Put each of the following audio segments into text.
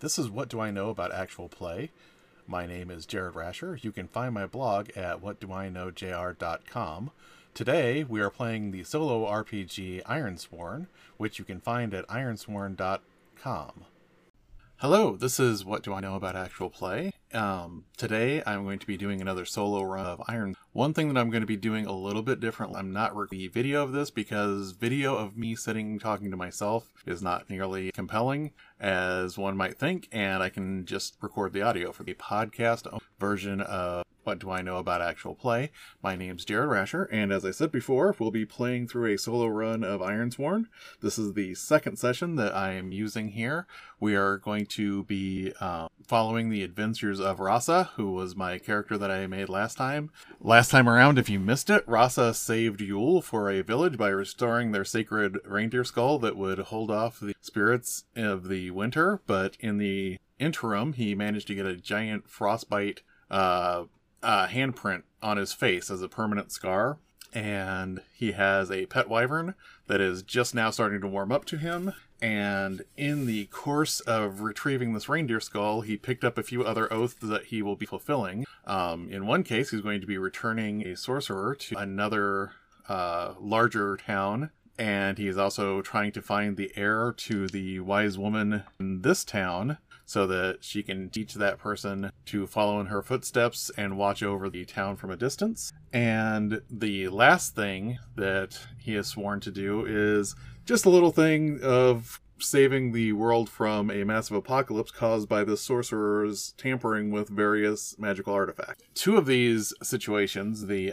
This is What Do I Know About Actual Play. My name is Jared Rasher. You can find my blog at whatdoiknowjr.com. Today we are playing the solo RPG Ironsworn, which you can find at ironsworn.com. Hello, this is What Do I Know About Actual Play. Today I'm going to be doing another solo run of Ironsworn. One thing that I'm going to be doing a little bit different, I'm not recording the video of this because video of me sitting talking to myself is not nearly compelling as one might think, and I can just record the audio for the podcast version of What Do I Know About Actual Play. My name's Jared Rasher, and as I said before, we'll be playing through a solo run of Ironsworn. This is the second session that I am using here. We are going to be following the adventures of Rasa, who was my character that I made last time. Last time around, if you missed it, Rasa saved Yule for a village by restoring their sacred reindeer skull that would hold off the spirits of the winter, but in the interim, he managed to get a giant frostbite handprint on his face as a permanent scar, and he has a pet wyvern that is just now starting to warm up to him. And in the course of retrieving this reindeer skull, he picked up a few other oaths that he will be fulfilling. In one case, he's going to be returning a sorcerer to another larger town, and he's also trying to find the heir to the wise woman in this town, so that she can teach that person to follow in her footsteps and watch over the town from a distance. And the last thing that he has sworn to do is just a little thing of saving the world from a massive apocalypse caused by the sorcerer's tampering with various magical artifacts. Two of these situations, the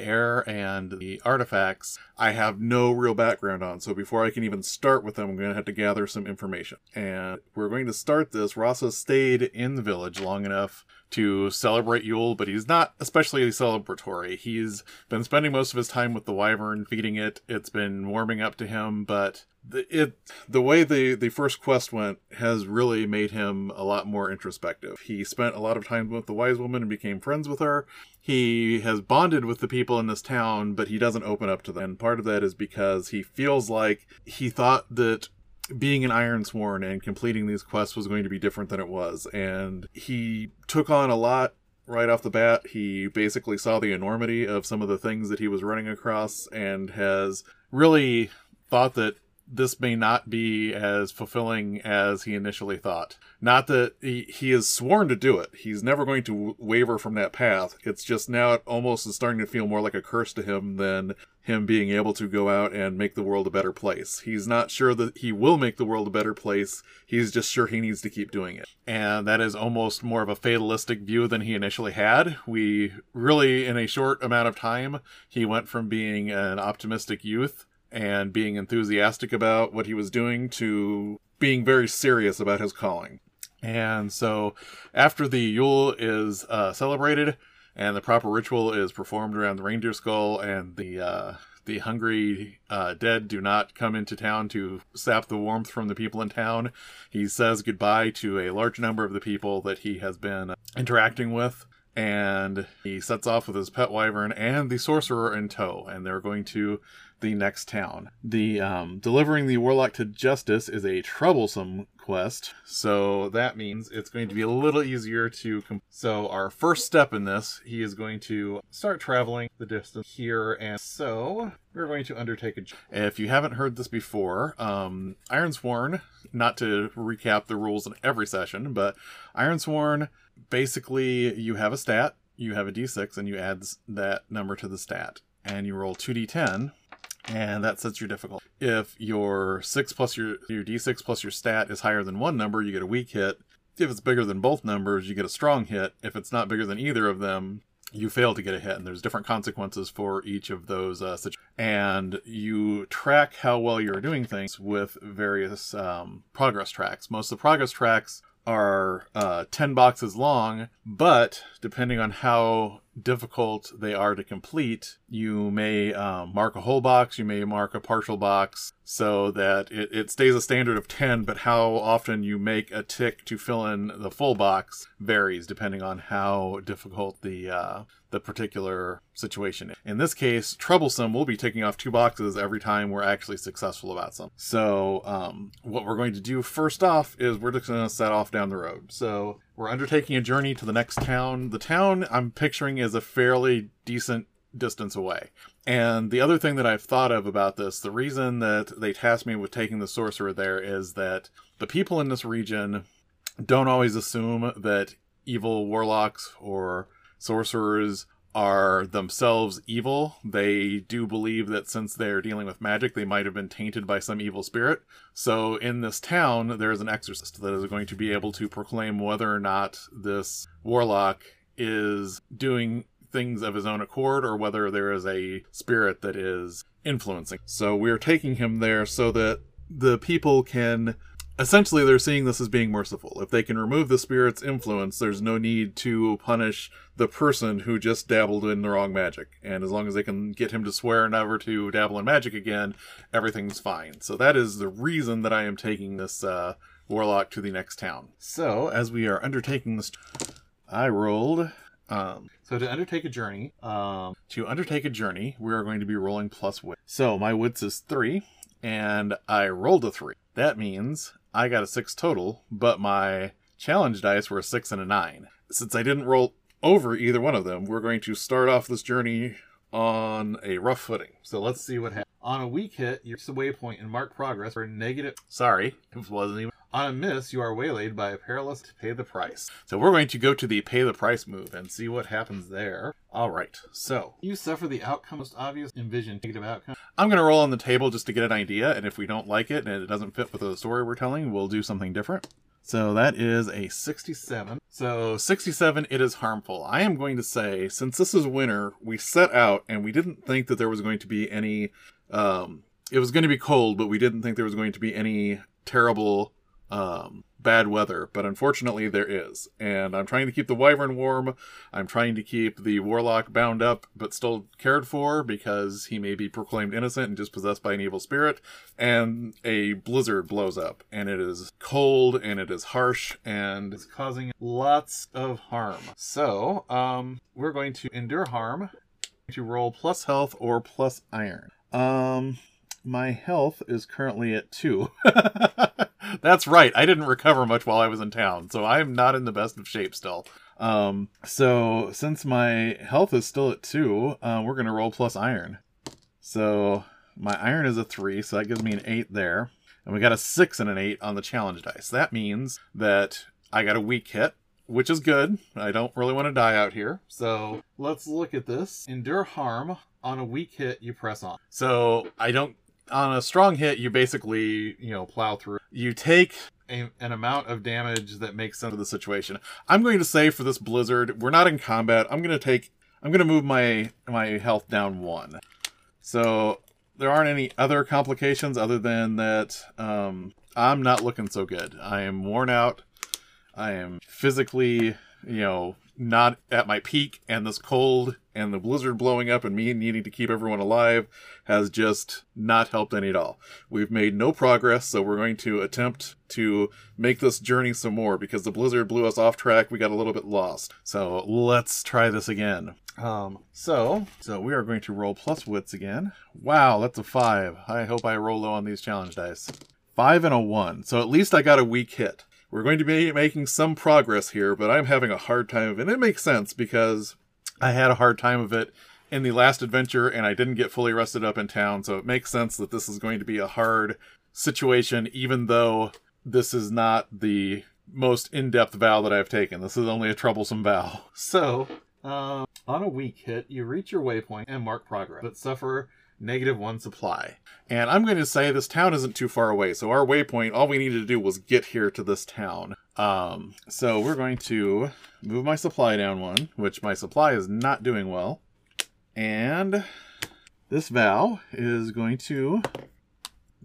heir and the artifacts, I have no real background on, so before I can even start with them, I'm going to have to gather some information. And we're going to start this. Rasa stayed in the village long enough to celebrate Yule, but he's not especially celebratory. He's been spending most of his time with the wyvern, feeding it. It's been warming up to him, but the way the first quest went has really made him a lot more introspective. He spent a lot of time with the wise woman and became friends with her. He has bonded with the people in this town, but he doesn't open up to them. And part of that is because he feels like he thought that being an Ironsworn and completing these quests was going to be different than it was, and he took on a lot right off the bat. He basically saw the enormity of some of the things that he was running across and has really thought that this may not be as fulfilling as he initially thought. Not that he is sworn to do it. He's never going to waver from that path. It's just now it almost is starting to feel more like a curse to him than him being able to go out and make the world a better place. He's not sure that he will make the world a better place. He's just sure he needs to keep doing it. And that is almost more of a fatalistic view than he initially had. We really, in a short amount of time, he went from being an optimistic youth and being enthusiastic about what he was doing to being very serious about his calling. And so after the Yule is celebrated and the proper ritual is performed around the reindeer skull, and the hungry dead do not come into town to sap the warmth from the people in town, he says goodbye to a large number of the people that he has been interacting with. And he sets off with his pet wyvern and the sorcerer in tow, and they're going to the next town. The delivering the warlock to justice is a troublesome quest, so that means it's going to be a little easier to so our first step in this, he is going to start traveling the distance here, and so we're going to undertake a journey. If you haven't heard this before, Ironsworn, not to recap the rules in every session, but Ironsworn, basically you have a stat, you have a d6, and you add that number to the stat, and you roll 2d10, and that sets your difficulty. If your your d6 plus your stat is higher than one number, you get a weak hit. If it's bigger than both numbers, you get a strong hit. If it's not bigger than either of them, you fail to get a hit, and there's different consequences for each of those situations. And you track how well you're doing things with various progress tracks. Most of the progress tracks are 10 boxes long, but depending on how difficult they are to complete. You may mark a whole box, you may mark a partial box, so that it stays a standard of 10, but how often you make a tick to fill in the full box varies depending on how difficult the particular situation is. In this case, troublesome, we'll be ticking off 2 boxes every time we're actually successful about something. So what we're going to do first off is we're just going to set off down the road. So we're undertaking a journey to the next town. The town I'm picturing is a fairly decent distance away. And the other thing that I've thought of about this, the reason that they tasked me with taking the sorcerer there is that the people in this region don't always assume that evil warlocks or sorcerers are themselves evil. They do believe that since they're dealing with magic, they might have been tainted by some evil spirit. So in this town, there is an exorcist that is going to be able to proclaim whether or not this warlock is doing things of his own accord or whether there is a spirit that is influencing. So we're taking him there so that the people can... Essentially, they're seeing this as being merciful. If they can remove the spirit's influence, there's no need to punish the person who just dabbled in the wrong magic. And as long as they can get him to swear never to dabble in magic again, everything's fine. So that is the reason that I am taking this warlock to the next town. So, as we are undertaking this... I rolled... So to undertake a journey, we are going to be rolling plus wits. So my wits is 3, and I rolled a 3. That means... I got a 6 total, but my challenge dice were a 6 and a 9. Since I didn't roll over either one of them, we're going to start off this journey on a rough footing. So let's see what happens. On a weak hit, you reach the waypoint and mark progress for negative... Sorry, it wasn't even... On a miss, you are waylaid by a perilous to pay the price. So we're going to go to the pay the price move and see what happens there. All right, so you suffer the outcome most obvious, envision negative outcome. I'm going to roll on the table just to get an idea, and if we don't like it and it doesn't fit with the story we're telling, we'll do something different. So that is a 67. So 67, it is harmful. I am going to say, since this is winter, we set out and we didn't think that there was going to be any... it was going to be cold, but we didn't think there was going to be any terrible... bad weather, but unfortunately there is. And I'm trying to keep the wyvern warm. I'm trying to keep the warlock bound up, but still cared for, because he may be proclaimed innocent and just possessed by an evil spirit. And a blizzard blows up, and it is cold, and it is harsh, and it's causing lots of harm. So, we're going to endure harm, to roll plus health or plus iron. My health is currently at 2. That's right. I didn't recover much while I was in town, so I'm not in the best of shape still. So since my health is still at 2, we're going to roll plus iron. So my iron is a 3, so that gives me an 8 there. And we got a 6 and an 8 on the challenge dice. That means that I got a weak hit, which is good. I don't really want to die out here. So let's look at this. Endure harm. On a weak hit, you press on. So I don't... On a strong hit, you basically, plow through. You take an amount of damage that makes sense of the situation. I'm going to say for this blizzard, we're not in combat. I'm going to move my health down 1. So there aren't any other complications other than that I'm not looking so good. I am worn out. I am physically, not at my peak, and this cold and the blizzard blowing up and me needing to keep everyone alive has just not helped any at all. We've made no progress, so we're going to attempt to make this journey some more because the blizzard blew us off track. We got a little bit lost. So let's try this again. So we are going to roll plus wits again. Wow, that's a 5. I hope I roll low on these challenge dice. 5 and a 1. So at least I got a weak hit. We're going to be making some progress here, but I'm having a hard time of it. And it makes sense because I had a hard time of it in the last adventure and I didn't get fully rested up in town. So it makes sense that this is going to be a hard situation, even though this is not the most in-depth vow that I've taken. This is only a troublesome vow. So on a weak hit, you reach your waypoint and mark progress, but suffer negative 1 supply. And I'm going to say this town isn't too far away. So our waypoint, all we needed to do was get here to this town. So we're going to move my supply down 1, which my supply is not doing well. And this vow is going to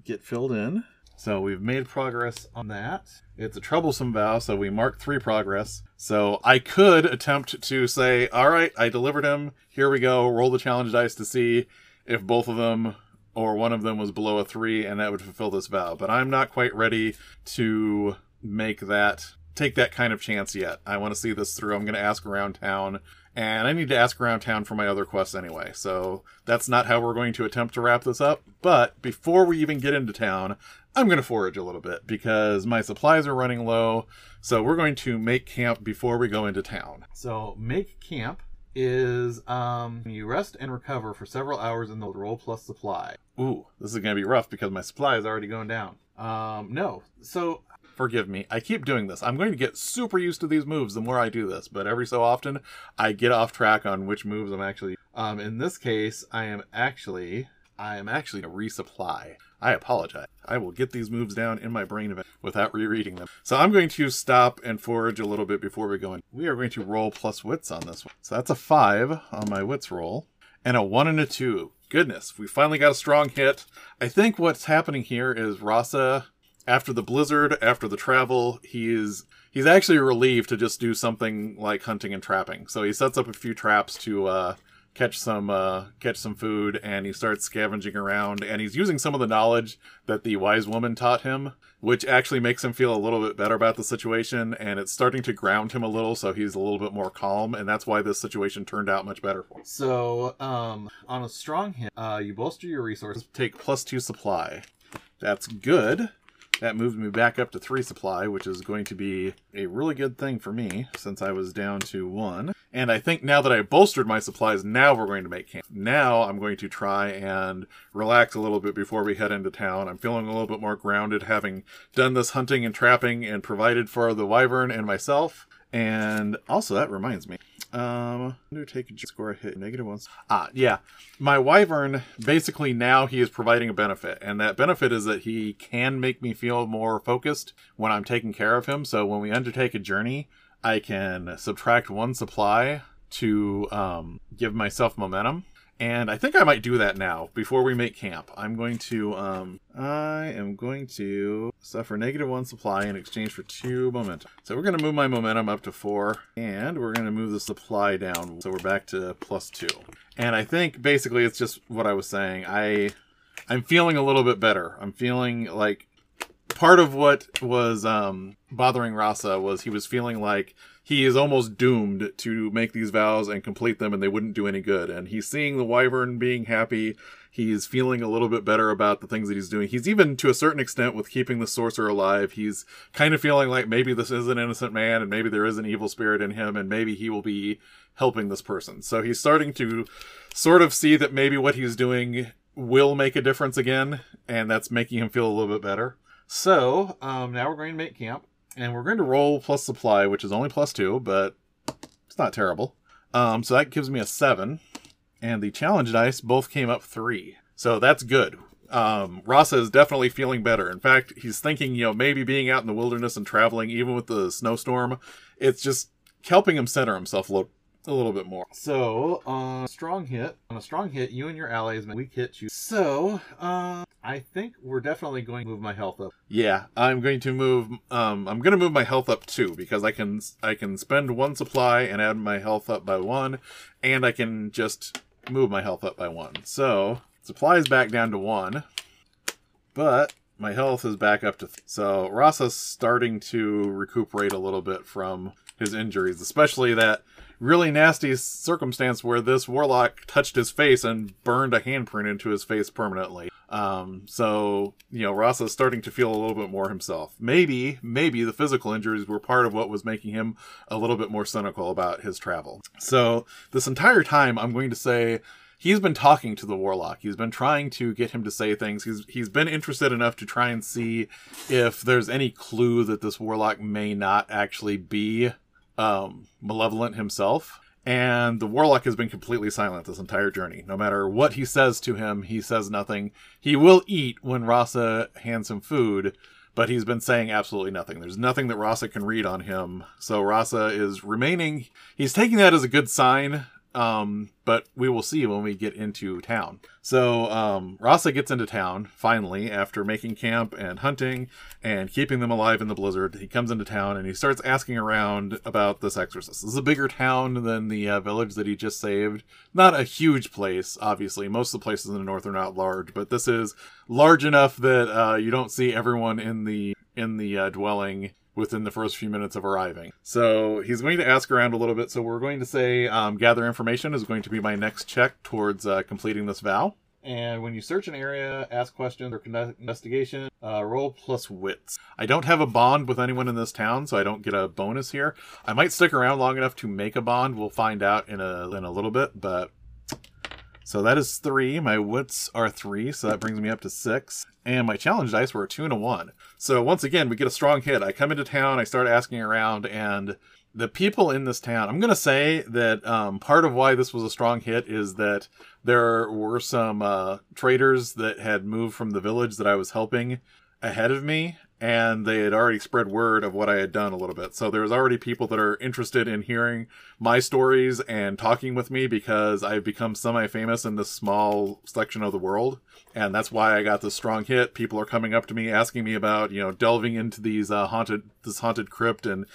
get filled in. So we've made progress on that. It's a troublesome vow, so we marked 3 progress. So I could attempt to say, all right, I delivered him. Here we go. Roll the challenge dice to see if both of them or one of them was below a 3, and that would fulfill this vow. But I'm not quite ready to make that, take that kind of chance yet. I want to see this through. I'm going to ask around town, and I need to ask around town for my other quests anyway. So that's not how we're going to attempt to wrap this up. But before we even get into town, I'm going to forage a little bit because my supplies are running low. So we're going to make camp before we go into town. So make camp is you rest and recover for several hours and they'll roll plus supply. Ooh, this is going to be rough because my supply is already going down. So forgive me. I keep doing this. I'm going to get super used to these moves the more I do this, but every so often I get off track on which moves I'm actually... in this case, I am actually a resupply. I apologize. I will get these moves down in my brain without rereading them. So I'm going to stop and forage a little bit before we go in. We are going to roll plus wits on this one. So that's a 5 on my wits roll and a 1 and a 2. Goodness, we finally got a strong hit. I think what's happening here is Rasa, after the blizzard, after the travel, he's actually relieved to just do something like hunting and trapping. So he sets up a few traps to catch some food, and he starts scavenging around, and he's using some of the knowledge that the wise woman taught him, which actually makes him feel a little bit better about the situation, and it's starting to ground him a little, so he's a little bit more calm, and that's why this situation turned out much better for him. So, on a strong hit, you bolster your resources, take +2 supply. That's good. That moved me back up to 3 supply, which is going to be a really good thing for me since I was down to 1. And I think now that I bolstered my supplies, now we're going to make camp. Now I'm going to try and relax a little bit before we head into town. I'm feeling a little bit more grounded having done this hunting and trapping and provided for the wyvern and myself. And also that reminds me, take a score hit -1. Yeah. My wyvern, basically now he is providing a benefit, and that benefit is that he can make me feel more focused when I'm taking care of him. So when we undertake a journey, I can subtract 1 supply to give myself momentum. And I think I might do that now before we make camp. I'm going to, I am going to suffer -1 supply in exchange for 2 momentum. So we're going to move my momentum up to 4, and we're going to move the supply down. So we're back to +2. And I think basically it's just what I was saying. I'm feeling a little bit better. I'm feeling like part of what was bothering Rasa was he was feeling like he is almost doomed to make these vows and complete them, and they wouldn't do any good. And he's seeing the wyvern being happy. He's feeling a little bit better about the things that he's doing. He's even, to a certain extent, with keeping the sorcerer alive, he's kind of feeling like maybe this is an innocent man, and maybe there is an evil spirit in him, and maybe he will be helping this person. So he's starting to sort of see that maybe what he's doing will make a difference again, and that's making him feel a little bit better. So, now we're going to make camp. And we're going to roll plus supply, which is only +2, but it's not terrible. So that gives me a 7. And the challenge dice both came up 3. So that's good. Rasa is definitely feeling better. In fact, he's thinking, maybe being out in the wilderness and traveling, even with the snowstorm, it's just helping him center himself a little bit more. So, on a strong hit, you and your allies make weak hit you. So, I think we're definitely going to move my health up. Yeah, I'm going to move my health up 2 because I can spend 1 supply and add my health up by 1, and I can just move my health up by 1. So, supply is back down to 1, but my health is back up to 3. So, Rasa's starting to recuperate a little bit from his injuries, especially that really nasty circumstance where this warlock touched his face and burned a handprint into his face permanently. So Rasa's starting to feel a little bit more himself. Maybe the physical injuries were part of what was making him a little bit more cynical about his travel. So this entire time, I'm going to say he's been talking to the warlock. He's been trying to get him to say things. He's been interested enough to try and see if there's any clue that this warlock may not actually be malevolent himself, and the warlock has been completely silent this entire journey. No matter what he says to him, he says nothing. He will eat when Rasa hands him food, but he's been saying absolutely nothing. There's nothing that Rasa can read on him, so Rasa is remaining. He's taking that as a good sign But we will see when we get into town. So Rasa gets into town, finally, after making camp and hunting and keeping them alive in the blizzard. He comes into town and he starts asking around about this exorcist. This is a bigger town than the village that he just saved. Not a huge place, obviously. Most of the places in the north are not large, but this is large enough that you don't see everyone in the dwelling within the first few minutes of arriving. So he's going to ask around a little bit. So we're going to say gather information is going to be my next check towards completing this vow. And when you search an area, ask questions or conduct investigation, roll plus wits. I don't have a bond with anyone in this town, so I don't get a bonus here. I might stick around long enough to make a bond. We'll find out in a little bit, but... So that is 3. My wits are 3, so that brings me up to 6. And my challenge dice were a 2 and a 1. So once again, we get a strong hit. I come into town, I start asking around, and the people in this town... I'm going to say that part of why this was a strong hit is that there were some traders that had moved from the village that I was helping ahead of me, and they had already spread word of what I had done a little bit. So there's already people that are interested in hearing my stories and talking with me because I've become semi-famous in this small section of the world. And that's why I got this strong hit. People are coming up to me asking me about, you know, delving into these haunted crypt and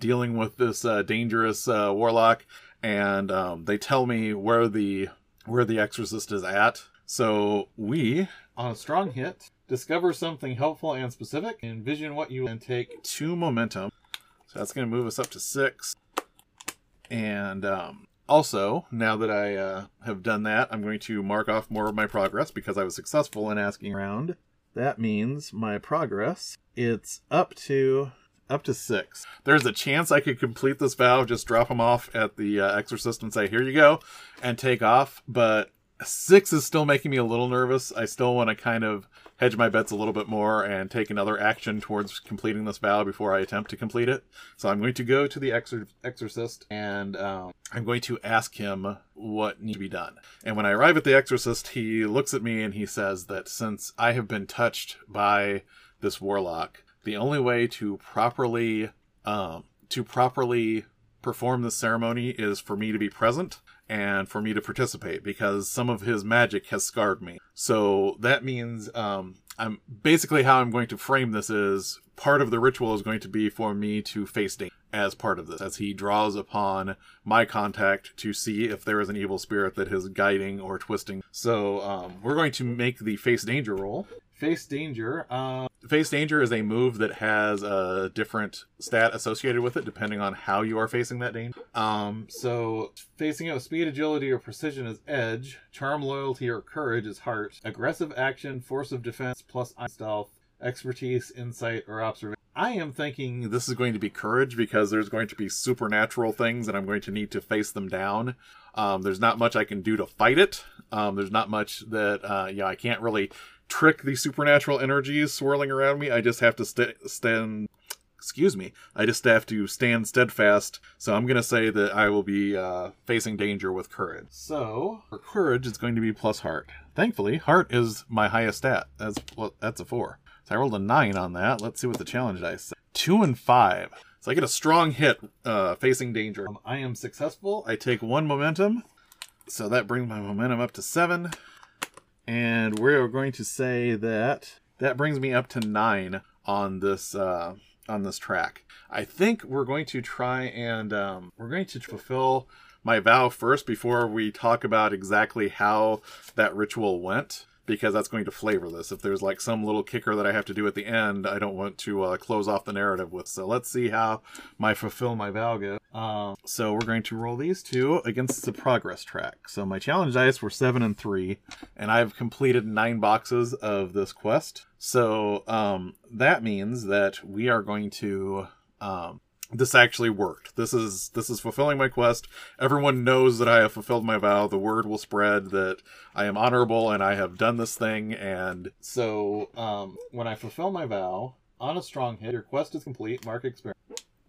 dealing with this dangerous warlock. And they tell me where the exorcist is at. So we, on a strong hit... Discover something helpful and specific. Envision what you and take 2 momentum. So that's going to move us up to 6. And also, now that I have done that, I'm going to mark off more of my progress because I was successful in asking around. That means my progress, it's up to 6. There's a chance I could complete this vow, just drop him off at the exorcist and say, here you go, and take off. But 6 is still making me a little nervous. I still want to kind of hedge my bets a little bit more and take another action towards completing this vow before I attempt to complete it. So I'm going to go to the exorcist and I'm going to ask him what needs to be done. And when I arrive at the exorcist, he looks at me and he says that since I have been touched by this warlock, the only way to properly perform this ceremony is for me to be present and for me to participate, because some of his magic has scarred me. So that means I'm basically, how I'm going to frame this is, part of the ritual is going to be for me to face danger as part of this, as he draws upon my contact to see if there is an evil spirit that is guiding or twisting. So we're going to make the face danger roll. Face danger. Face danger is a move that has a different stat associated with it depending on how you are facing that danger. So facing it with speed, agility, or precision is edge. Charm, loyalty, or courage is heart. Aggressive action, force of defense, plus stealth, expertise, insight, or observation. I am thinking this is going to be courage because there's going to be supernatural things and I'm going to need to face them down. There's not much I can do to fight it. There's not much that I can't really trick the supernatural energies swirling around me. I just have to stand steadfast. So I'm going to say that I will be facing danger with courage. So for courage, it's going to be plus heart. Thankfully, heart is my highest stat. That's a 4. So I rolled a 9 on that. Let's see what the challenge dice say. 2 and 5. So I get a strong hit facing danger. I am successful. I take 1 momentum. So that brings my momentum up to 7. And we're going to say that brings me up to 9 on this track. I think we're going to try and we're going to fulfill my vow first before we talk about exactly how that ritual went, because that's going to flavor this. If there's like some little kicker that I have to do at the end, I don't want to close off the narrative with. So let's see how my fulfill my vow goes. So we're going to roll these 2 against the progress track. So my challenge dice were 7 and 3, and I've completed 9 boxes of this quest. So that means that we are going to... this actually worked. This is fulfilling my quest. Everyone knows that I have fulfilled my vow. The word will spread that I am honorable and I have done this thing. And so when I fulfill my vow on a strong hit, your quest is complete. Mark experience.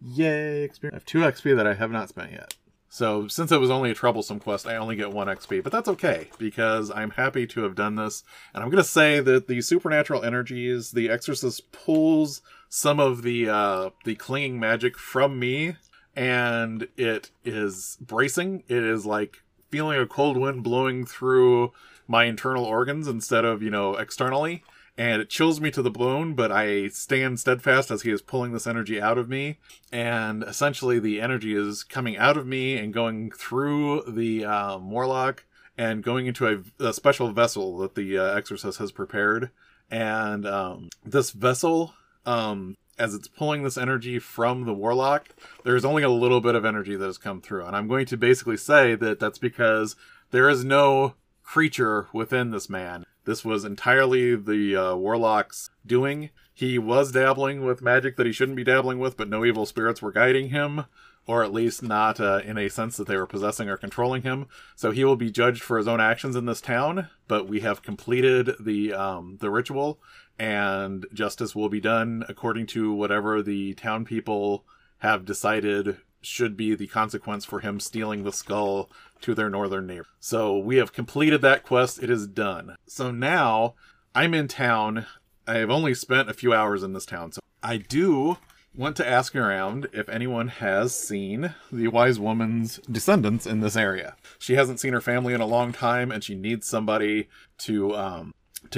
Yay, experience. I have 2 XP that I have not spent yet. So since it was only a troublesome quest, I only get 1 XP, but that's okay because I'm happy to have done this. And I'm going to say that the supernatural energies, the exorcist pulls some of the clinging magic from me, and it is bracing. It is like feeling a cold wind blowing through my internal organs instead of, you know, externally. And it chills me to the bone, but I stand steadfast as he is pulling this energy out of me. And essentially the energy is coming out of me and going through the warlock and going into a special vessel that the exorcist has prepared. And this vessel, as it's pulling this energy from the warlock, there's only a little bit of energy that has come through. And I'm going to basically say that that's because there is no creature within this man. This was entirely the warlock's doing. He was dabbling with magic that he shouldn't be dabbling with, but no evil spirits were guiding him, or at least not in a sense that they were possessing or controlling him. So he will be judged for his own actions in this town, but we have completed the ritual, and justice will be done according to whatever the town people have decided should be the consequence for him stealing the skull to their northern neighbor. So we have completed that quest. It is done. So now I'm in town. I have only spent a few hours in this town. So I do want to ask around if anyone has seen the wise woman's descendants in this area. She hasn't seen her family in a long time, and she needs somebody to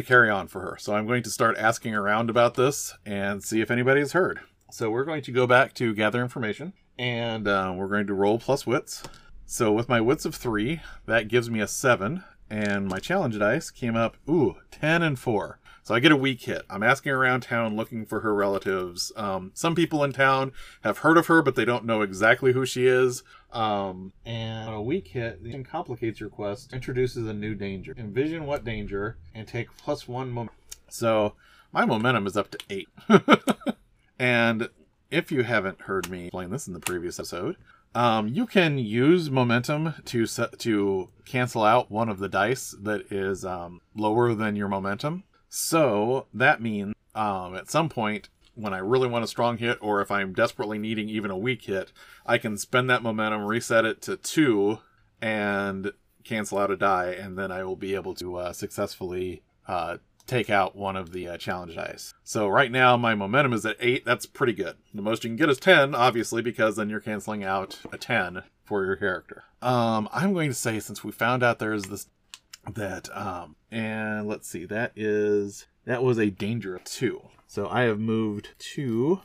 carry on for her. So I'm going to start asking around about this and see if anybody has heard. So we're going to go back to gather information. And we're going to roll plus wits. So with my wits of 3, that gives me a 7. And my challenge dice came up, 10 and 4. So I get a weak hit. I'm asking around town looking for her relatives. Some people in town have heard of her, but they don't know exactly who she is. And a weak hit complicates your quest, introduces a new danger. Envision what danger, and take plus 1 momentum. So my momentum is up to 8. And if you haven't heard me explain this in the previous episode, you can use momentum to cancel out one of the dice that is lower than your momentum. So that means at some point when I really want a strong hit, or if I'm desperately needing even a weak hit, I can spend that momentum, reset it to 2, and cancel out a die, and then I will be able to successfully take out one of the challenge dice. So right now my momentum is at 8. That's pretty good. The most you can get is 10, obviously, because then you're canceling out a 10 for your character. I'm going to say, since we found out there is this, that and let's see, that was a danger of 2. So I have moved 2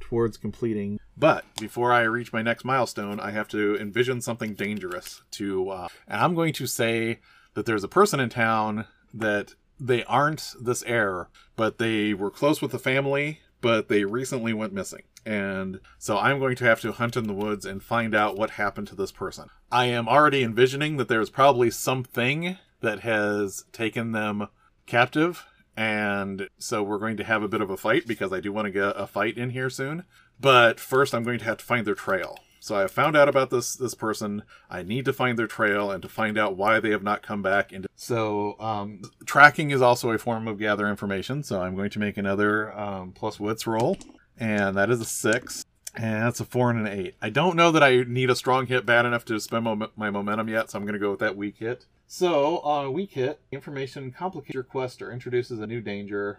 towards completing. But before I reach my next milestone, I have to envision something dangerous to, and I'm going to say that there's a person in town that they aren't this heir, but they were close with the family, but they recently went missing. And so I'm going to have to hunt in the woods and find out what happened to this person. I am already envisioning that there's probably something that has taken them captive. And so we're going to have a bit of a fight, because I do want to get a fight in here soon. But first I'm going to have to find their trail. So I have found out about this person. I need to find their trail and to find out why they have not come back. And so tracking is also a form of gather information. So I'm going to make another plus wits roll. And that is a 6. And that's a 4 and an 8. I don't know that I need a strong hit bad enough to spend my momentum yet. So I'm going to go with that weak hit. So on a weak hit, information complicates your quest or introduces a new danger.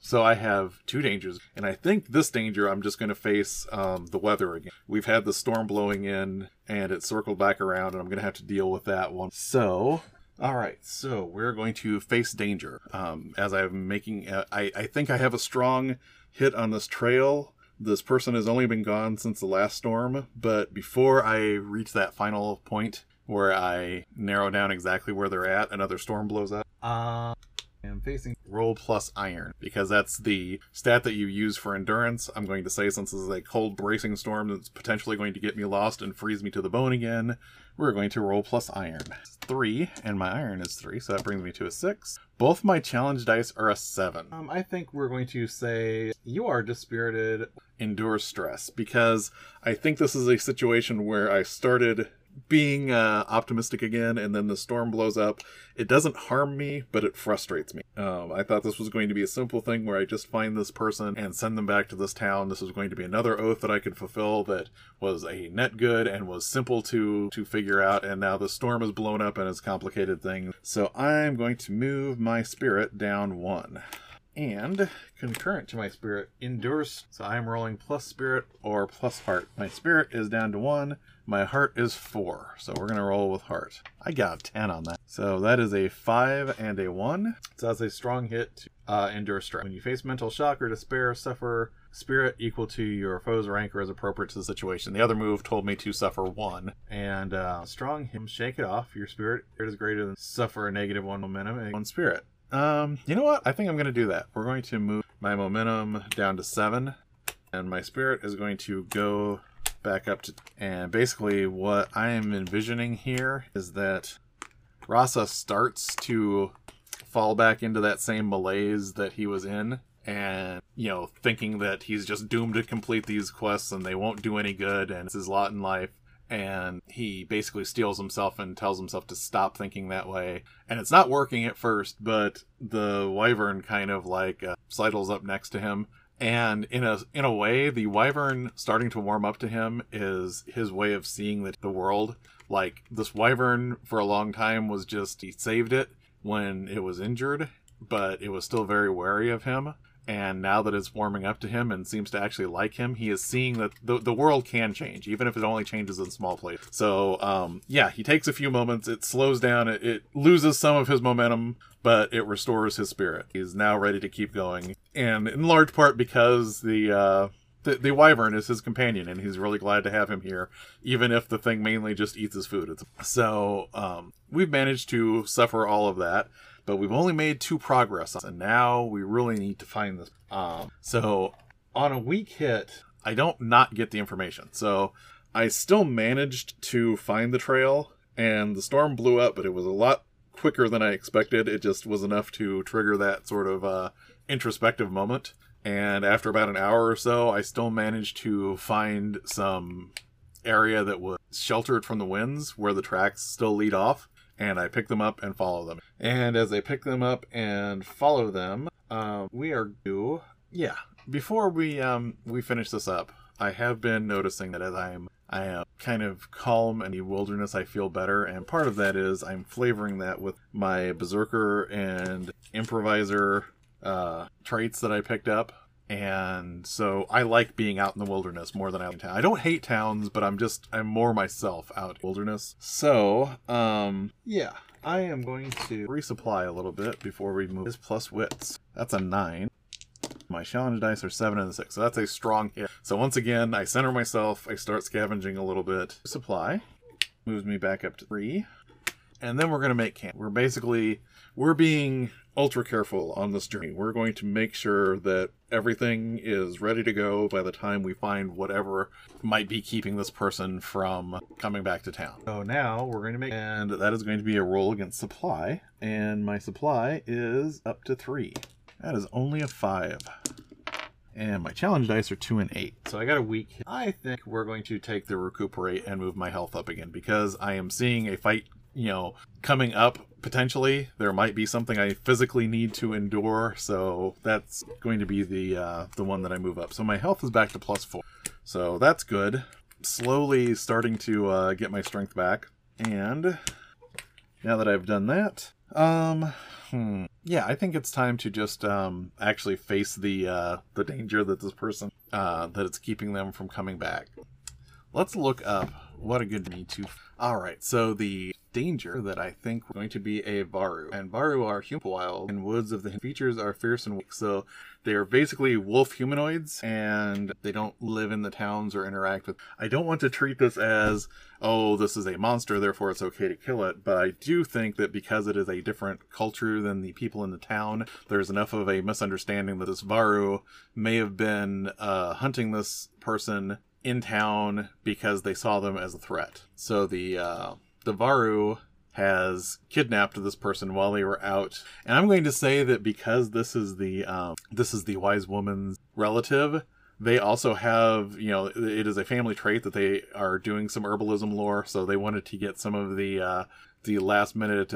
So I have 2 dangers, and I think this danger I'm just going to face the weather again. We've had the storm blowing in, and it circled back around, and I'm going to have to deal with that one. So, all right, so we're going to face danger. As I'm making, I think I have a strong hit on this trail. This person has only been gone since the last storm, but before I reach that final point where I narrow down exactly where they're at, another storm blows up. I'm facing roll plus iron, because that's the stat that you use for endurance. I'm going to say, since this is a cold bracing storm that's potentially going to get me lost and freeze me to the bone again, we're going to roll plus iron. 3, and my iron is 3, so that brings me to a 6. Both my challenge dice are a 7. I think we're going to say you are dispirited, endure stress, because I think this is a situation where I started being optimistic again, and then the storm blows up. It doesn't harm me, but it frustrates me. I thought this was going to be a simple thing where I just find this person and send them back to this town. This was going to be another oath that I could fulfill that was a net good and was simple to figure out, and now the storm has blown up and it's complicated things. So I'm going to move my spirit down 1. and concurrent to my spirit endures. So I am rolling plus spirit or plus heart. My spirit is down to 1. My heart is 4. So we're going to roll with heart. I got a 10 on that. So that is a 5 and a 1. So that's a strong hit to endure stress. When you face mental shock or despair, suffer spirit equal to your foe's rancor as appropriate to the situation. The other move told me to suffer 1. And strong hit, shake it off. Your spirit is greater than suffer a -1 momentum and 1 spirit. You know what? I think I'm going to do that. We're going to move my momentum down to 7, and my spirit is going to go back up to... And basically what I am envisioning here is that Rasa starts to fall back into that same malaise that he was in, and, you know, thinking that he's just doomed to complete these quests and they won't do any good and it's his lot in life. And he basically steals himself and tells himself to stop thinking that way. And it's not working at first, but the wyvern kind of like sidles up next to him. And in a way, the wyvern starting to warm up to him is his way of seeing the world. Like, this wyvern for a long time was just, he saved it when it was injured, but it was still very wary of him. And now that it's warming up to him and seems to actually like him, he is seeing that the world can change, even if it only changes in small places. So, yeah, he takes a few moments. It slows down. It loses some of his momentum, but it restores his spirit. He's now ready to keep going. And in large part because the wyvern is his companion, and he's really glad to have him here, even if the thing mainly just eats his food. So we've managed to suffer all of that. But we've only made 2 progress, and now we really need to find this. So on a weak hit, I don't not get the information. So I still managed to find the trail, and the storm blew up, but it was a lot quicker than I expected. It just was enough to trigger that sort of introspective moment. And after about an hour or so, I still managed to find some area that was sheltered from the winds where the tracks still lead off. And I pick them up and follow them. And as I pick them up and follow them, we are due. Yeah, before we finish this up, I have been noticing that as I am kind of calm in the wilderness, I feel better. And part of that is I'm flavoring that with my berserker and improviser traits that I picked up. And so I like being out in the wilderness more than I like in town. I don't hate towns, but I'm more myself out in the wilderness. So, yeah, I am going to resupply a little bit before we move. His plus wits. That's a 9. My challenge dice are 7 and a 6, so that's a strong hit. So once again, I center myself, I start scavenging a little bit. Supply moves me back up to 3. And then we're going to make camp. We're being ultra careful on this journey. We're going to make sure that everything is ready to go by the time we find whatever might be keeping this person from coming back to town. So now we're going to make... And that is going to be a roll against supply. And my supply is up to 3. That is only a 5. And my challenge dice are 2 and 8. So I got a weak hit. I think we're going to take the recuperate and move my health up again, because I am seeing a fight, you know, coming up potentially. There might be something I physically need to endure. So that's going to be the one that I move up. So my health is back to plus 4. So that's good. Slowly starting to get my strength back. And now that I've done that, yeah, I think it's time to just actually face the danger that this person that it's keeping them from coming back. Let's look up what a good need to. All right, so the danger that I think is going to be a Varu, and Varu are wild and woods of the features are fierce and weak. So they are basically wolf humanoids, and they don't live in the towns or interact with. I don't want to treat this as, oh, this is a monster, therefore it's okay to kill it. But I do think that because it is a different culture than the people in the town, there's enough of a misunderstanding that this Varu may have been hunting this person in town because they saw them as a threat. So the Varu has kidnapped this person while they were out, and I'm going to say that because this is the wise woman's relative, they also have, you know, it is a family trait that they are doing some herbalism lore, so they wanted to get some of the last minute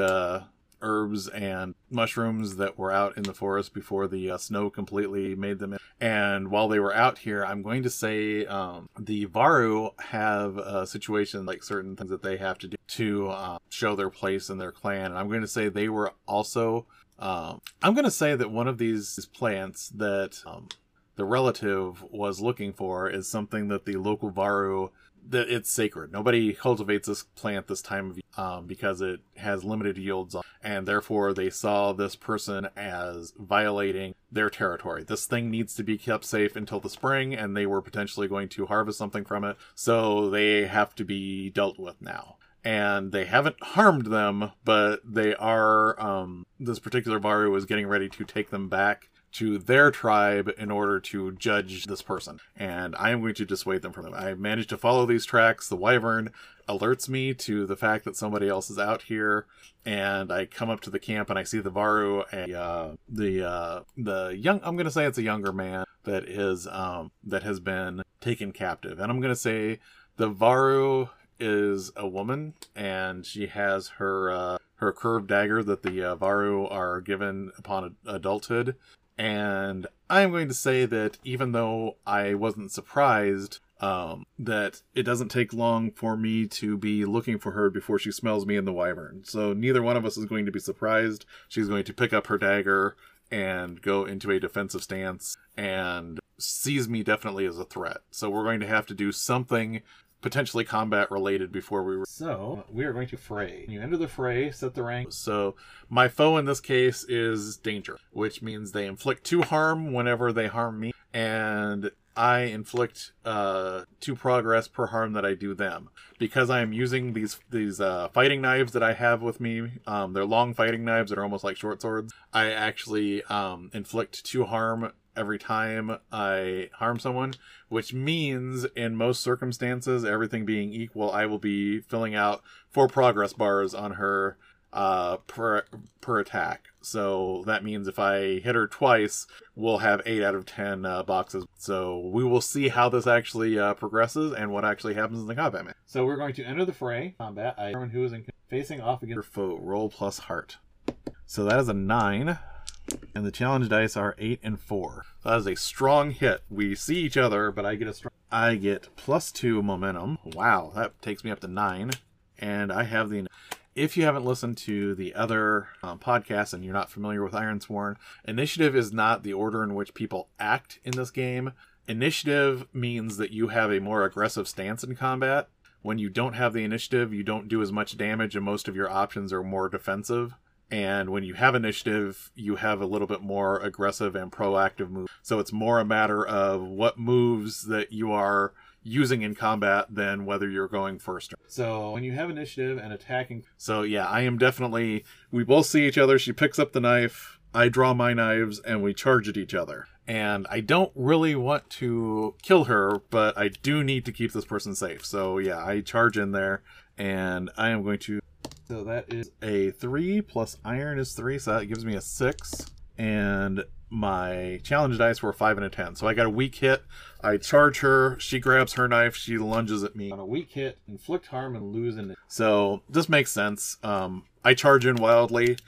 herbs and mushrooms that were out in the forest before the snow completely made them. And while they were out here, I'm going to say the Varu have a situation, like certain things that they have to do to show their place in their clan. And I'm going to say they were also, I'm going to say that one of these plants that the relative was looking for is something that the local Varu, that it's sacred. Nobody cultivates this plant this time of year because it has limited yields on, and therefore they saw this person as violating their territory. This thing needs to be kept safe until the spring, and they were potentially going to harvest something from it, so they have to be dealt with now. And they haven't harmed them, but they are, this particular Varu is getting ready to take them back to their tribe in order to judge this person. And I am going to dissuade them from them. I managed to follow these tracks. The wyvern alerts me to the fact that somebody else is out here. And I come up to the camp and I see the Varu and the young, I'm going to say it's a younger man that is, that has been taken captive. And I'm going to say the Varu is a woman, and she has her, her curved dagger that the Varu are given upon adulthood. And I'm going to say that even though I wasn't surprised, that it doesn't take long for me to be looking for her before she smells me in the wyvern. So neither one of us is going to be surprised. She's going to pick up her dagger and go into a defensive stance and sees me definitely as a threat. So we're going to have to do something potentially combat related before we... So we are going to fray. You enter the fray, set the rank. So my foe in this case is danger, which means they inflict 2 harm whenever they harm me, and I inflict 2 progress per harm that I do them. Because I am using these fighting knives that I have with me, they're long fighting knives that are almost like short swords, I actually inflict 2 harm every time I harm someone, which means in most circumstances, everything being equal, I will be filling out 4 progress bars on her per attack. So that means if I hit her twice, we'll have 8 out of 10 boxes. So we will see how this actually progresses and what actually happens in the combat match. So we're going to enter the fray combat. I determine who is facing off against your foe. Roll plus heart. So that is a 9. And the challenge dice are 8 and 4. That is a strong hit. We see each other, but I get I get +2 momentum. Wow, that takes me up to 9. And I have the... If you haven't listened to the other podcasts and you're not familiar with Ironsworn, initiative is not the order in which people act in this game. Initiative means that you have a more aggressive stance in combat. When you don't have the initiative, you don't do as much damage, and most of your options are more defensive. And when you have initiative, you have a little bit more aggressive and proactive move. So it's more a matter of what moves that you are using in combat than whether you're going first. So when you have initiative and attacking... So yeah, I am definitely... We both see each other. She picks up the knife. I draw my knives and we charge at each other. And I don't really want to kill her, but I do need to keep this person safe. So yeah, I charge in there and I am going to... So that is a 3 plus iron is 3, so that gives me a 6. And my challenge dice were 5 and a 10. So I got a weak hit. I charge her. She grabs her knife. She lunges at me. On a weak hit, inflict harm and lose an... So this makes sense. I charge in wildly,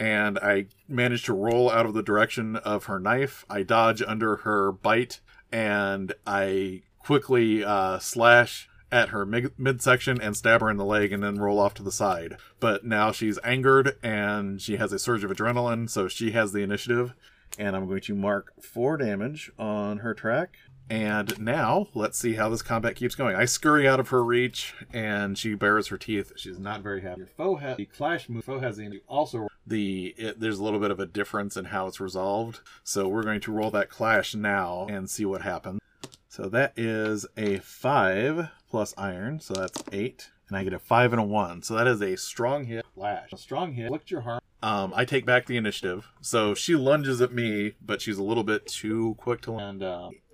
and I manage to roll out of the direction of her knife. I dodge under her bite, and I quickly slash at her midsection and stab her in the leg and then roll off to the side. But now she's angered and she has a surge of adrenaline, so she has the initiative. And I'm going to mark 4 damage on her track. And now, let's see how this combat keeps going. I scurry out of her reach, and she bares her teeth. She's not very happy. Your foe has the clash move. Foe has the also there's a little bit of a difference in how it's resolved. So we're going to roll that clash now and see what happens. So that is a 5 plus iron, so that's 8. And I get a 5 and a 1. So that is a strong hit. Lash. A strong hit. Licked your harm. I take back the initiative. So she lunges at me, but she's a little bit too quick to land.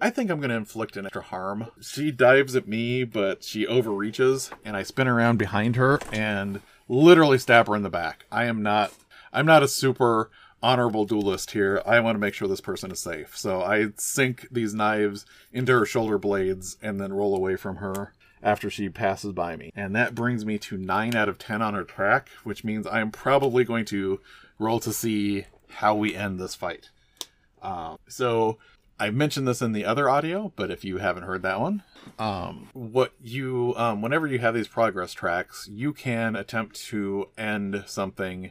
I think I'm going to inflict an extra harm. She dives at me, but she overreaches, and I spin around behind her and literally stab her in the back. I'm not a super honorable duelist here. I want to make sure this person is safe. So I sink these knives into her shoulder blades and then roll away from her. after she passes by me. And that brings me to 9 out of 10 on her track, which means I am probably going to roll to see how we end this fight. So I mentioned this in the other audio, but if you haven't heard that one, whenever you have these progress tracks, you can attempt to end something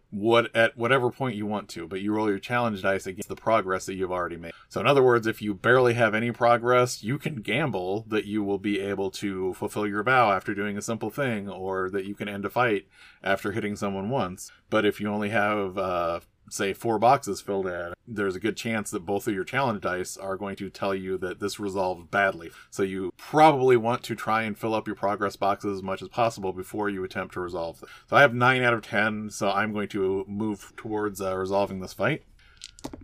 at whatever point you want to, but you roll your challenge dice against the progress that you've already made. So in other words, if you barely have any progress, you can gamble that you will be able to fulfill your vow after doing a simple thing, or that you can end a fight after hitting someone once. But if you only have, say 4 boxes filled in, there's a good chance that both of your challenge dice are going to tell you that this resolved badly. So you probably want to try and fill up your progress boxes as much as possible before you attempt to resolve them. So I have 9 out of 10, so I'm going to move towards resolving this fight.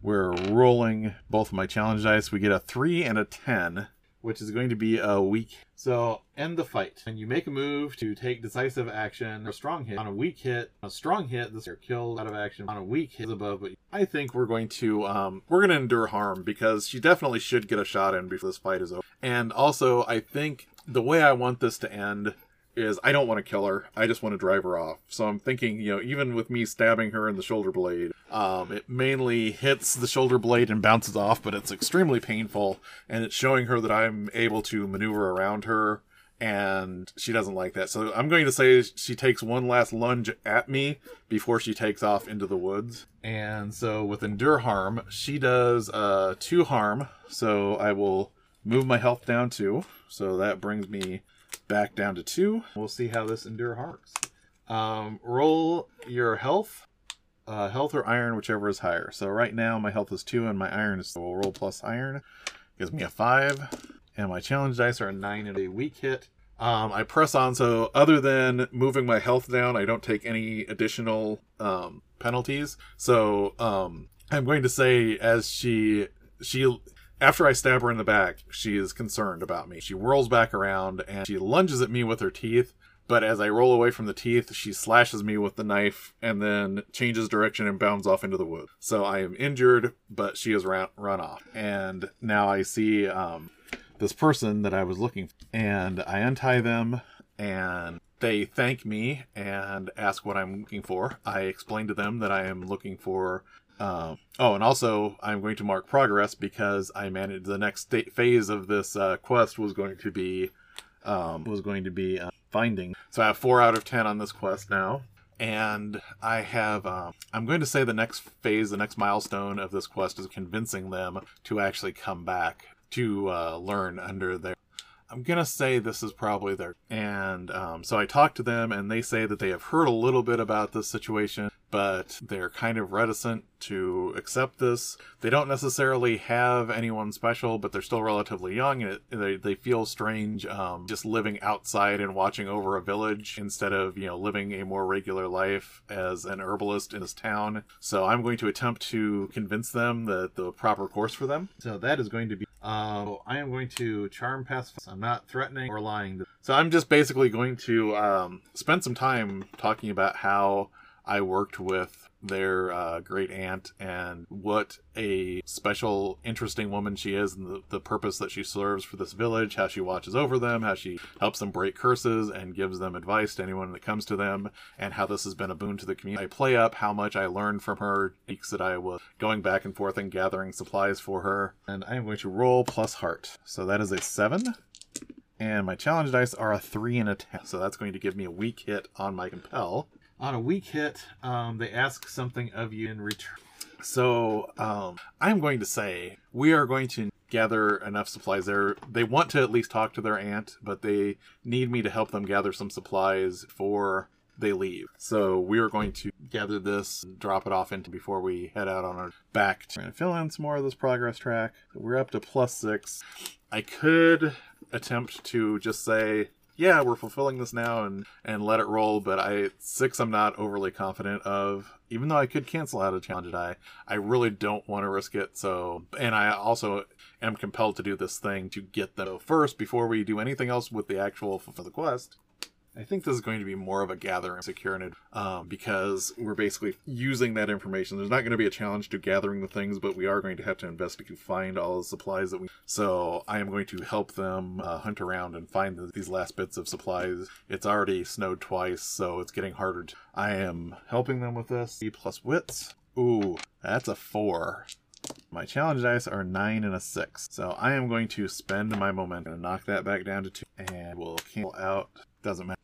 We're rolling both of my challenge dice. We get a 3 and a 10, which is going to be a weak. So end the fight. And you make a move to take decisive action, a strong hit, on a weak hit, a strong hit, this is killed out of action, on a weak hit above. But I think we're going to endure harm, because she definitely should get a shot in before this fight is over. And also, I think the way I want this to end is I don't want to kill her. I just want to drive her off. So I'm thinking, even with me stabbing her in the shoulder blade, it mainly hits the shoulder blade and bounces off, but it's extremely painful. And it's showing her that I'm able to maneuver around her, and she doesn't like that. So I'm going to say she takes one last lunge at me before she takes off into the woods. And so with Endure Harm, she does 2 harm. So I will move my health down 2. So that brings me back down to 2. We'll see how this Endure Harms. Roll your health or iron, whichever is higher. So right now my health is 2 and my iron is 4. We'll roll plus iron. Gives me a 5. And my challenge dice are a 9 and a weak hit. I press on, so other than moving my health down, I don't take any additional penalties. So I'm going to say, as she after I stab her in the back, she is concerned about me. She whirls back around and she lunges at me with her teeth, but as I roll away from the teeth, she slashes me with the knife and then changes direction and bounds off into the woods. So I am injured, but she has run off. And now I see this person that I was looking for, and I untie them, and they thank me and ask what I'm looking for. I explain to them that I am looking for... and also I'm going to mark progress, because I managed the next phase of this quest was going to be finding. So I have 4 out of 10 on this quest now, and I have I'm going to say the next milestone of this quest is convincing them to actually come back to learn under their. I'm going to say this is probably their... And so I talk to them, and they say that they have heard a little bit about this situation, but they're kind of reticent to accept this. They don't necessarily have anyone special, but they're still relatively young, and they feel strange just living outside and watching over a village instead of, living a more regular life as an herbalist in this town. So I'm going to attempt to convince them that the proper course for them. So that is going to be... I am going to charm pacify. I'm not threatening or lying. So I'm just basically going to spend some time talking about how I worked with their great aunt and what a special, interesting woman she is, and the purpose that she serves for this village, how she watches over them, how she helps them break curses and gives them advice to anyone that comes to them, and how this has been a boon to the community. I play up how much I learned from her, that I was going back and forth and gathering supplies for her. And I am going to roll plus heart. So that is a 7. And my challenge dice are a 3 and a 10. So that's going to give me a weak hit on my compel. On a weak hit, they ask something of you in return. So I'm going to say we are going to gather enough supplies. They want to at least talk to their aunt, but they need me to help them gather some supplies before they leave. So we are going to gather this and drop it off before we head out on our back. We're going to fill in some more of this progress track. We're up to plus 6. I could attempt to just say, yeah, we're fulfilling this now and let it roll, but 6 I'm not overly confident of. Even though I could cancel out a challenge die, I really don't want to risk it. And I also am compelled to do this thing to get them first before we do anything else with the actual for the quest. I think this is going to be more of a gather and secure because we're basically using that information. There's not going to be a challenge to gathering the things, but we are going to have to investigate to find all the supplies that we... So I am going to help them hunt around and find these last bits of supplies. It's already snowed twice, so it's getting harder. I am helping them with this. E plus wits. Ooh, that's a 4. My challenge dice are 9 and a 6. So I am going to spend my momentum and knock that back down to 2. And we'll cancel out. Doesn't matter.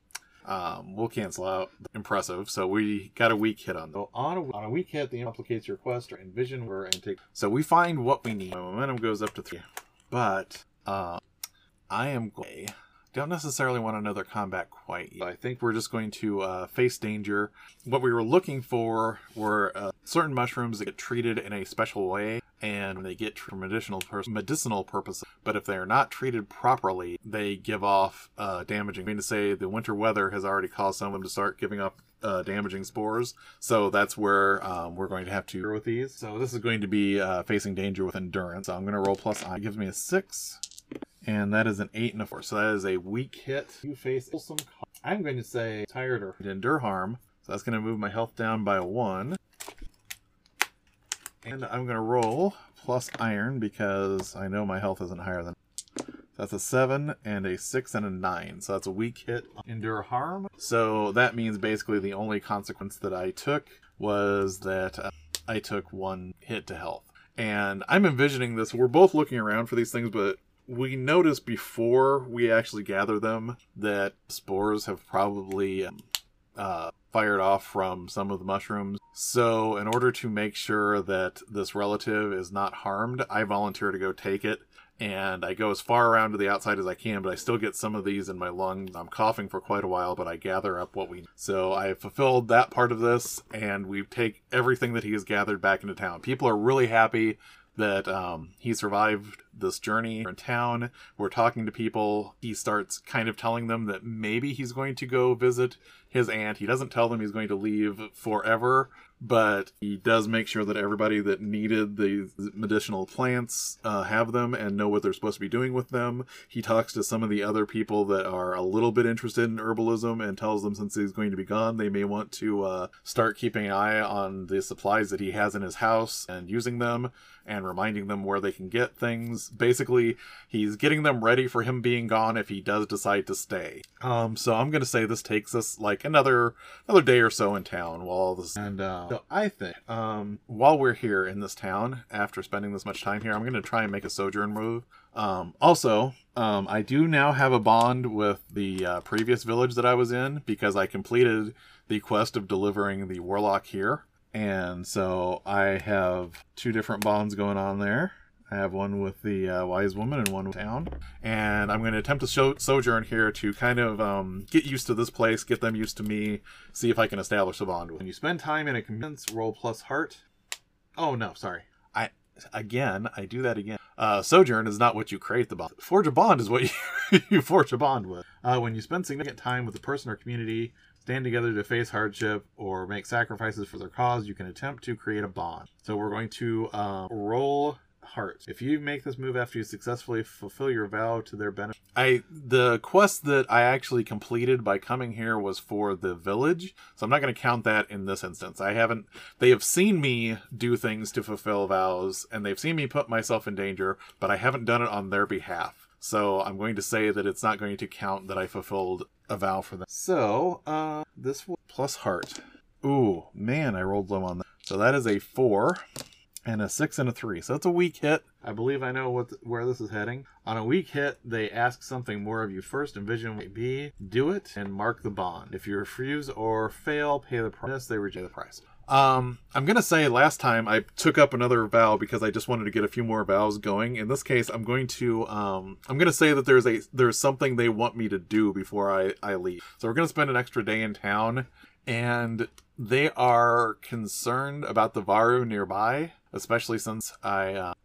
We'll cancel out. Impressive. So we got a weak hit on them. So on a weak hit, the implicates your quest or envision where and take. So we find what we need. My momentum goes up to 3. But I am going... Don't necessarily want another combat quite yet. I think we're just going to face danger. What we were looking for were certain mushrooms that get treated in a special way, and they get for medicinal purposes. But if they are not treated properly, they give off damaging. I mean to say, the winter weather has already caused some of them to start giving off damaging spores. So that's where we're going to have to deal with these. So this is going to be facing danger with endurance. So I'm going to roll plus I. It gives me a 6. And that is an 8 and a 4. So that is a weak hit. You face wholesome. I'm going to say tired or endure harm. So that's going to move my health down by 1. And I'm going to roll plus iron because I know my health isn't higher than... That's a 7 and a 6 and a 9. So that's a weak hit. Endure harm. So that means basically the only consequence that I took was that I took 1 hit to health. And I'm envisioning this. We're both looking around for these things, but... We noticed before we actually gather them that spores have probably fired off from some of the mushrooms. So in order to make sure that this relative is not harmed, I volunteer to go take it. And I go as far around to the outside as I can, but I still get some of these in my lungs. I'm coughing for quite a while, but I gather up what we need. So I have fulfilled that part of this, and we take everything that he has gathered back into town. People are really happy that he survived this journey. We're in town, we're talking to people. He starts kind of telling them that maybe he's going to go visit his aunt. He doesn't tell them he's going to leave forever, but he does make sure that everybody that needed the medicinal plants have them and know what they're supposed to be doing with them. He talks to some of the other people that are a little bit interested in herbalism and tells them since he's going to be gone, they may want to start keeping an eye on the supplies that he has in his house and using them and reminding them where they can get things. Basically, he's getting them ready for him being gone if he does decide to stay. So I'm going to say this takes us like another day or so in town while all this... And so I think while we're here in this town, after spending this much time here, I'm going to try and make a sojourn move. Also, I do now have a bond with the previous village that I was in because I completed the quest of delivering the warlock here. And so I have 2 different bonds going on there. I have one with the wise woman and one with town. And I'm going to attempt to sojourn here to kind of get used to this place, get them used to me, see if I can establish a bond with. When you spend time in a convenience, roll plus heart. Oh, no, sorry. I do that again. Sojourn is not what you create the bond. Forge a bond is what you forge a bond with. When you spend significant time with a person or community, stand together to face hardship or make sacrifices for their cause, you can attempt to create a bond. So we're going to roll... heart. If you make this move after you successfully fulfill your vow to their benefit. The quest that I actually completed by coming here was for the village, so I'm not going to count that in this instance. They have seen me do things to fulfill vows, and they've seen me put myself in danger, but I haven't done it on their behalf. So I'm going to say that it's not going to count that I fulfilled a vow for them. So, this will plus heart. Ooh, man, I rolled low on that. So that is a 4. And a 6 and a 3. So that's a weak hit. I believe I know where this is heading. On a weak hit, they ask something more of you first. Envision what it be. Do it and mark the bond. If you refuse or fail, pay the price. They reject the price. I'm going to say last time I took up another vow because I just wanted to get a few more vows going. In this case, I'm going to, say that there's something they want me to do before I leave. So we're going to spend an extra day in town, and they are concerned about the Varu nearby, especially since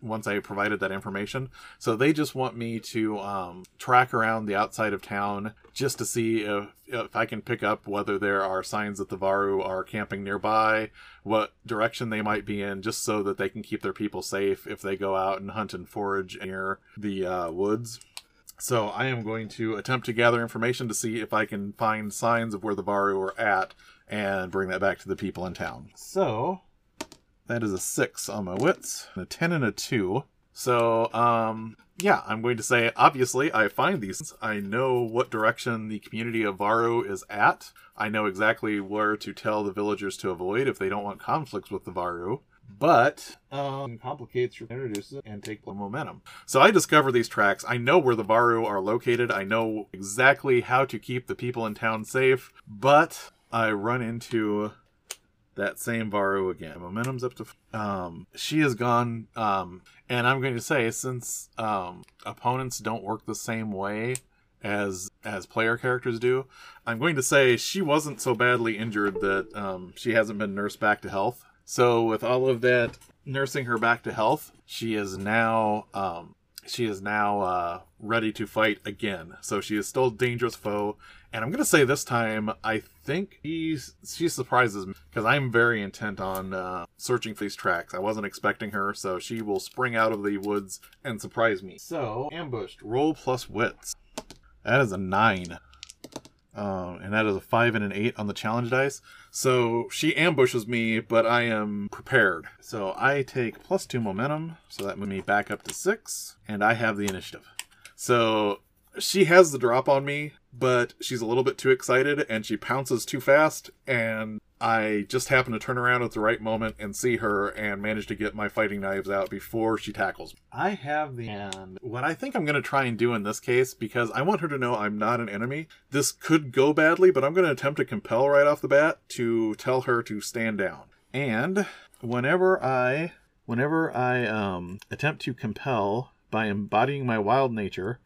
once I provided that information. So they just want me to track around the outside of town just to see if I can pick up whether there are signs that the Varu are camping nearby, what direction they might be in, just so that they can keep their people safe if they go out and hunt and forage near the woods. So I am going to attempt to gather information to see if I can find signs of where the Varu are at and bring that back to the people in town. So that is a 6 on my wits, a 10 and a 2. So, yeah, I'm going to say, obviously, I find these. I know what direction the community of Varu is at. I know exactly where to tell the villagers to avoid if they don't want conflicts with the Varu. But, complicates, introduces, and take the momentum. So I discover these tracks. I know where the Varu are located. I know exactly how to keep the people in town safe. But I run into that same Varu again. Momentum's up to... she is gone. And I'm going to say, since opponents don't work the same way as player characters do, I'm going to say she wasn't so badly injured that she hasn't been nursed back to health. So with all of that nursing her back to health, she is now ready to fight again. So she is still a dangerous foe. And I'm going to say this time, I think she surprises me because I'm very intent on searching for these tracks. I wasn't expecting her, so she will spring out of the woods and surprise me. So, ambushed. Roll plus wits. That is a 9. And that is a 5 and an 8 on the challenge dice. So she ambushes me, but I am prepared. So I take plus 2 momentum. So that moves me back up to 6. And I have the initiative. So she has the drop on me, but she's a little bit too excited and she pounces too fast. And I just happen to turn around at the right moment and see her and manage to get my fighting knives out before she tackles me. I have the... And what I think I'm going to try and do in this case, because I want her to know I'm not an enemy. This could go badly, but I'm going to attempt to compel right off the bat to tell her to stand down. And whenever I attempt to compel by embodying my wild nature...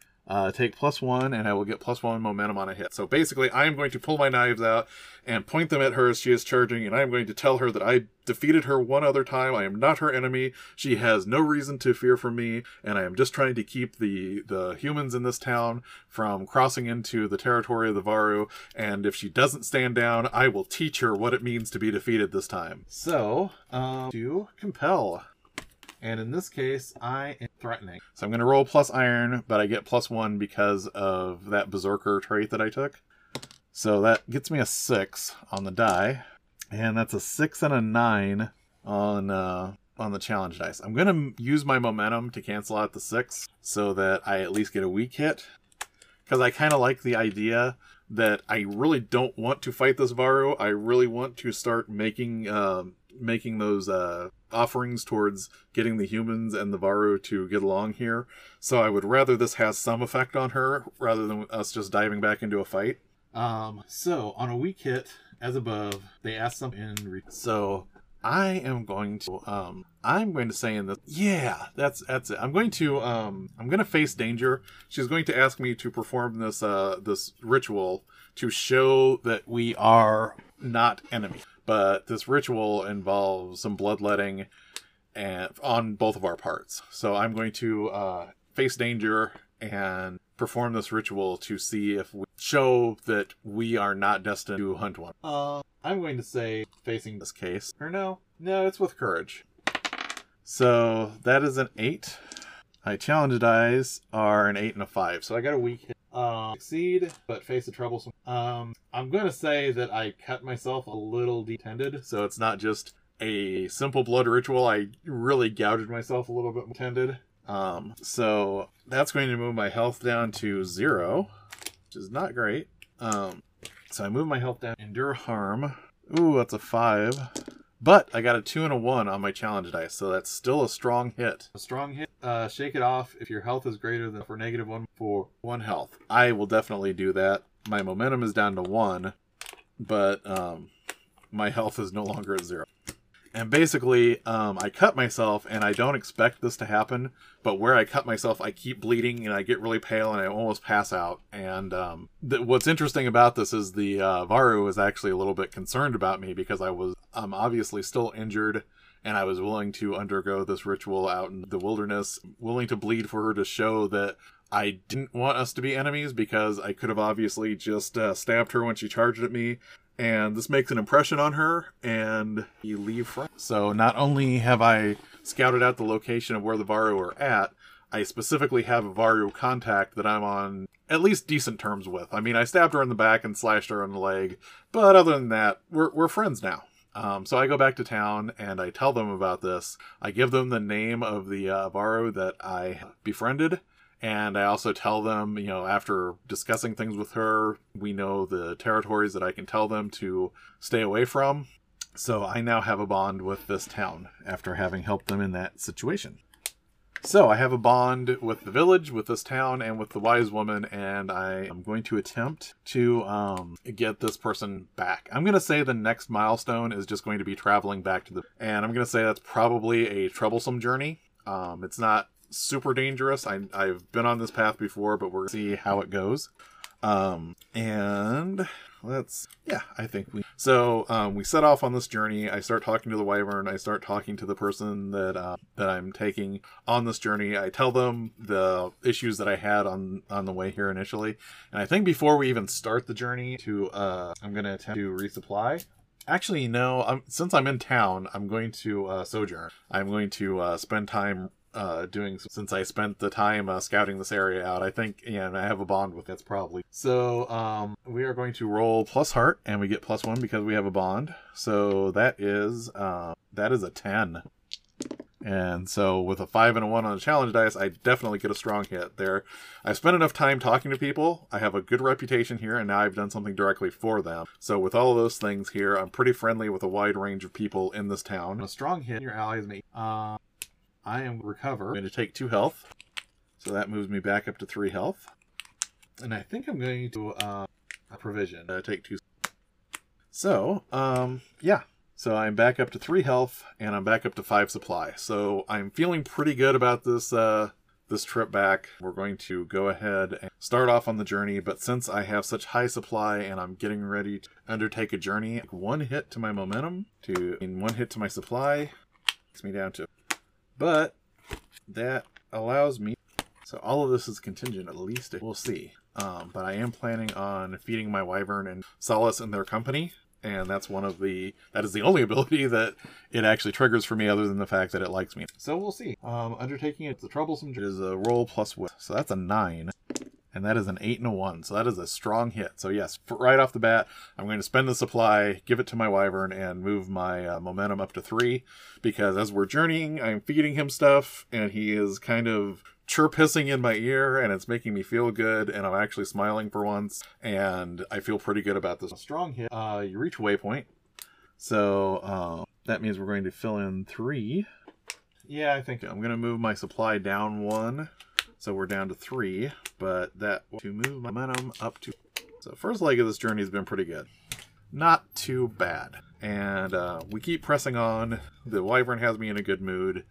take plus 1, and I will get plus 1 momentum on a hit. So basically, I am going to pull my knives out and point them at her as she is charging, and I am going to tell her that I defeated her one other time. I am not her enemy. She has no reason to fear from me, and I am just trying to keep the humans in this town from crossing into the territory of the Varu, and if she doesn't stand down, I will teach her what it means to be defeated this time. So, to compel... And in this case, I am threatening. So I'm going to roll plus iron, but I get plus 1 because of that berserker trait that I took. So that gets me a 6 on the die. And that's a 6 and a 9 on the challenge dice. I'm going to use my momentum to cancel out the 6 so that I at least get a weak hit. Because I kind of like the idea that I really don't want to fight this Varu. I really want to start making those offerings towards getting the humans and the Varu to get along here. So I would rather this has some effect on her rather than us just diving back into a fight. So on a weak hit, as above, they ask something in return. So I am going to say in this, yeah, that's it. I'm going to face danger. She's going to ask me to perform this ritual to show that we are not enemies. But this ritual involves some bloodletting and on both of our parts. So I'm going to face danger and perform this ritual to see if we show that we are not destined to hunt one. I'm going to say facing this case. Or no, it's with courage. So that is an 8. My challenge dice are an 8 and a 5. So I got a weak hit. Succeed, but face a troublesome. I'm going to say that I cut myself a little tended, so it's not just a simple blood ritual. I really gouged myself a little bit tended. So that's going to move my health down to 0, which is not great. So I move my health down. Endure harm. Ooh, that's a 5. But I got a 2 and a 1 on my challenge dice, so that's still a strong hit. A strong hit. Shake it off if your health is greater than for -1 for 1 health. I will definitely do that. My momentum is down to 1, but my health is no longer at 0. And basically, I cut myself, and I don't expect this to happen, but where I cut myself, I keep bleeding, and I get really pale, and I almost pass out. And what's interesting about this is the Varu is actually a little bit concerned about me, because I'm obviously still injured, and I was willing to undergo this ritual out in the wilderness, willing to bleed for her to show that I didn't want us to be enemies, because I could have obviously just stabbed her when she charged at me. And this makes an impression on her, and you leave. So not only have I scouted out the location of where the Varu are at, I specifically have a Varu contact that I'm on at least decent terms with. I mean, I stabbed her in the back and slashed her in the leg, but other than that, we're friends now. So I go back to town and I tell them about this. I give them the name of the Varu that I befriended, and I also tell them, you know, after discussing things with her, we know the territories that I can tell them to stay away from. So I now have a bond with this town after having helped them in that situation. So I have a bond with the village, with this town, and with the wise woman, and I am going to attempt to get this person back. I'm going to say the next milestone is just going to be traveling back to the... And I'm going to say that's probably a troublesome journey. It's not super dangerous. I've been on this path before, but we're going to see how it goes. And... we set off on this journey. I start talking to the wyvern. I start talking to the person that I'm taking on this journey. I tell them the issues that I had on the way here initially. And I think before we even start the journey I'm going to attempt to resupply. Actually, no, since I'm in town, I'm going to sojourn. I'm going to spend time since I spent the time scouting this area out, I think, and I have a bond with that's probably. So we are going to roll plus heart, and we get plus one because we have a bond. So that is a 10. And so with a 5 and a 1 on the challenge dice, I definitely get a strong hit there. I've spent enough time talking to people. I have a good reputation here, and now I've done something directly for them. So with all of those things here, I'm pretty friendly with a wide range of people in this town. A strong hit in your allies may... I am recover. I'm going to take 2 health. So that moves me back up to 3 health. And I think I'm going to provision. Take 2. So, yeah. So I'm back up to 3 health, and I'm back up to 5 supply. So I'm feeling pretty good about this this trip back. We're going to go ahead and start off on the journey, but since I have such high supply and I'm getting ready to undertake a journey, 1 hit to my momentum, 1 hit to my supply, takes me down to... But that allows me, so all of this is contingent, at least we'll see. But I am planning on feeding my wyvern and solace in their company. And that is the only ability that it actually triggers for me, other than the fact that it likes me. So we'll see. Undertaking it's a troublesome journey. It is a roll plus wit. So that's a 9. And that is an 8 and a 1. So that is a strong hit. So yes, right off the bat, I'm going to spend the supply, give it to my wyvern, and move my momentum up to 3. Because as we're journeying, I'm feeding him stuff, and he is kind of chirp-hissing in my ear, and it's making me feel good, and I'm actually smiling for once, and I feel pretty good about this. A strong hit. You reach a waypoint. So that means we're going to fill in 3. Yeah, I think I'm going to move my supply down 1. So we're down to 3, but that to move my momentum up to... So first leg of this journey has been pretty good. Not too bad. And we keep pressing on. The wyvern has me in a good mood.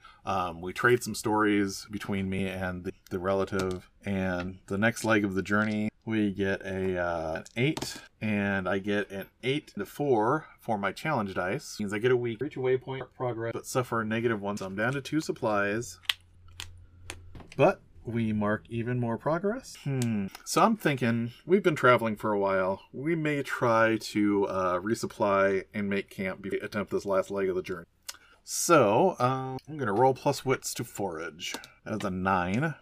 We trade some stories between me and the relative. And the next leg of the journey, we get an 8. And I get an 8 to 4 for my challenge dice. Means I get a week. Reach a waypoint, progress, but suffer a -1. So I'm down to 2 supplies. But... we mark even more progress. So I'm thinking, we've been traveling for a while. We may try to resupply and make camp, attempt this last leg of the journey. So I'm going to roll plus wits to forage. That's a 9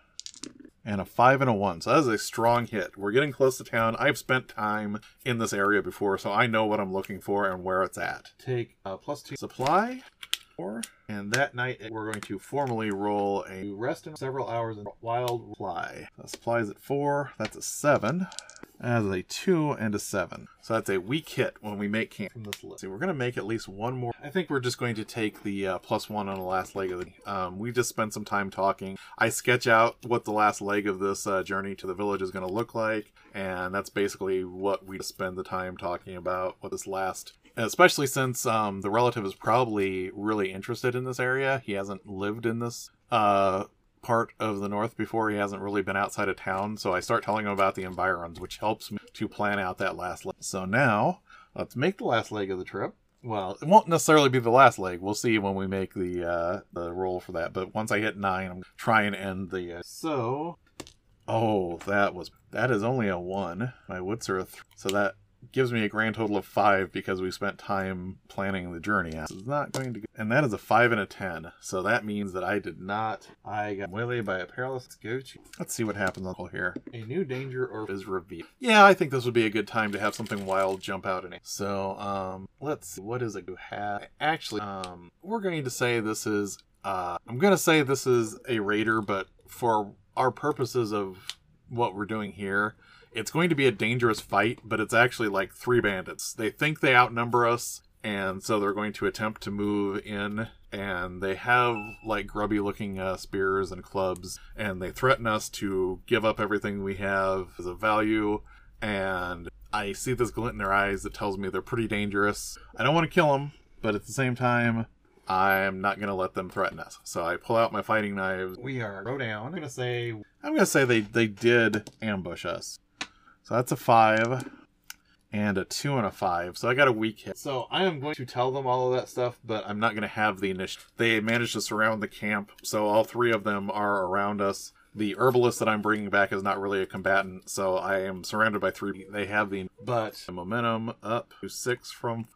and a 5 and a 1. So that is a strong hit. We're getting close to town. I've spent time in this area before, so I know what I'm looking for and where it's at. Take plus 2 supply. And that night, we're going to formally roll a rest in several hours in wild fly. That supplies at 4. That's a 7. That's a 2 and a 7. So that's a weak hit when we make camp from this list. So we're going to make at least one more. I think we're just going to take the plus 1 on the last leg of the... we just spent some time talking. I sketch out what the last leg of this journey to the village is going to look like. And that's basically what we spend the time talking about, what this last... Especially since the relative is probably really interested in this area. He hasn't lived in this part of the north before. He hasn't really been outside of town. So I start telling him about the environs, which helps me to plan out that last leg. So now, let's make the last leg of the trip. Well, it won't necessarily be the last leg. We'll see when we make the roll for that. But once I hit 9, I'm going to try and end the... Oh, that is only a 1. My wits are a 3. So that gives me a grand total of 5 because we spent time planning the journey. This is not going to go. And that is a 5 and a 10. So that means that I did not. I got waylaid by a perilous gooch. Let's see what happens on here. A new danger orb is revealed. Yeah, I think this would be a good time to have something wild jump out at me. So, let's see. What is it you have? Actually, we're going to say this is, I'm going to say this is a raider, but for our purposes of what we're doing here, it's going to be a dangerous fight, but it's actually like 3 bandits. They think they outnumber us, and so they're going to attempt to move in, and they have like grubby-looking spears and clubs, and they threaten us to give up everything we have as a value, and I see this glint in their eyes that tells me they're pretty dangerous. I don't want to kill them, but at the same time, I'm not going to let them threaten us. So I pull out my fighting knives. We are go down. I'm going to say they did ambush us. So that's a 5 and a 2 and a 5. So I got a weak hit. So I am going to tell them all of that stuff, but I'm not going to have the initiative. They managed to surround the camp, so all 3 of them are around us. The herbalist that I'm bringing back is not really a combatant, so I am surrounded by 3. They have the momentum up to 6 from...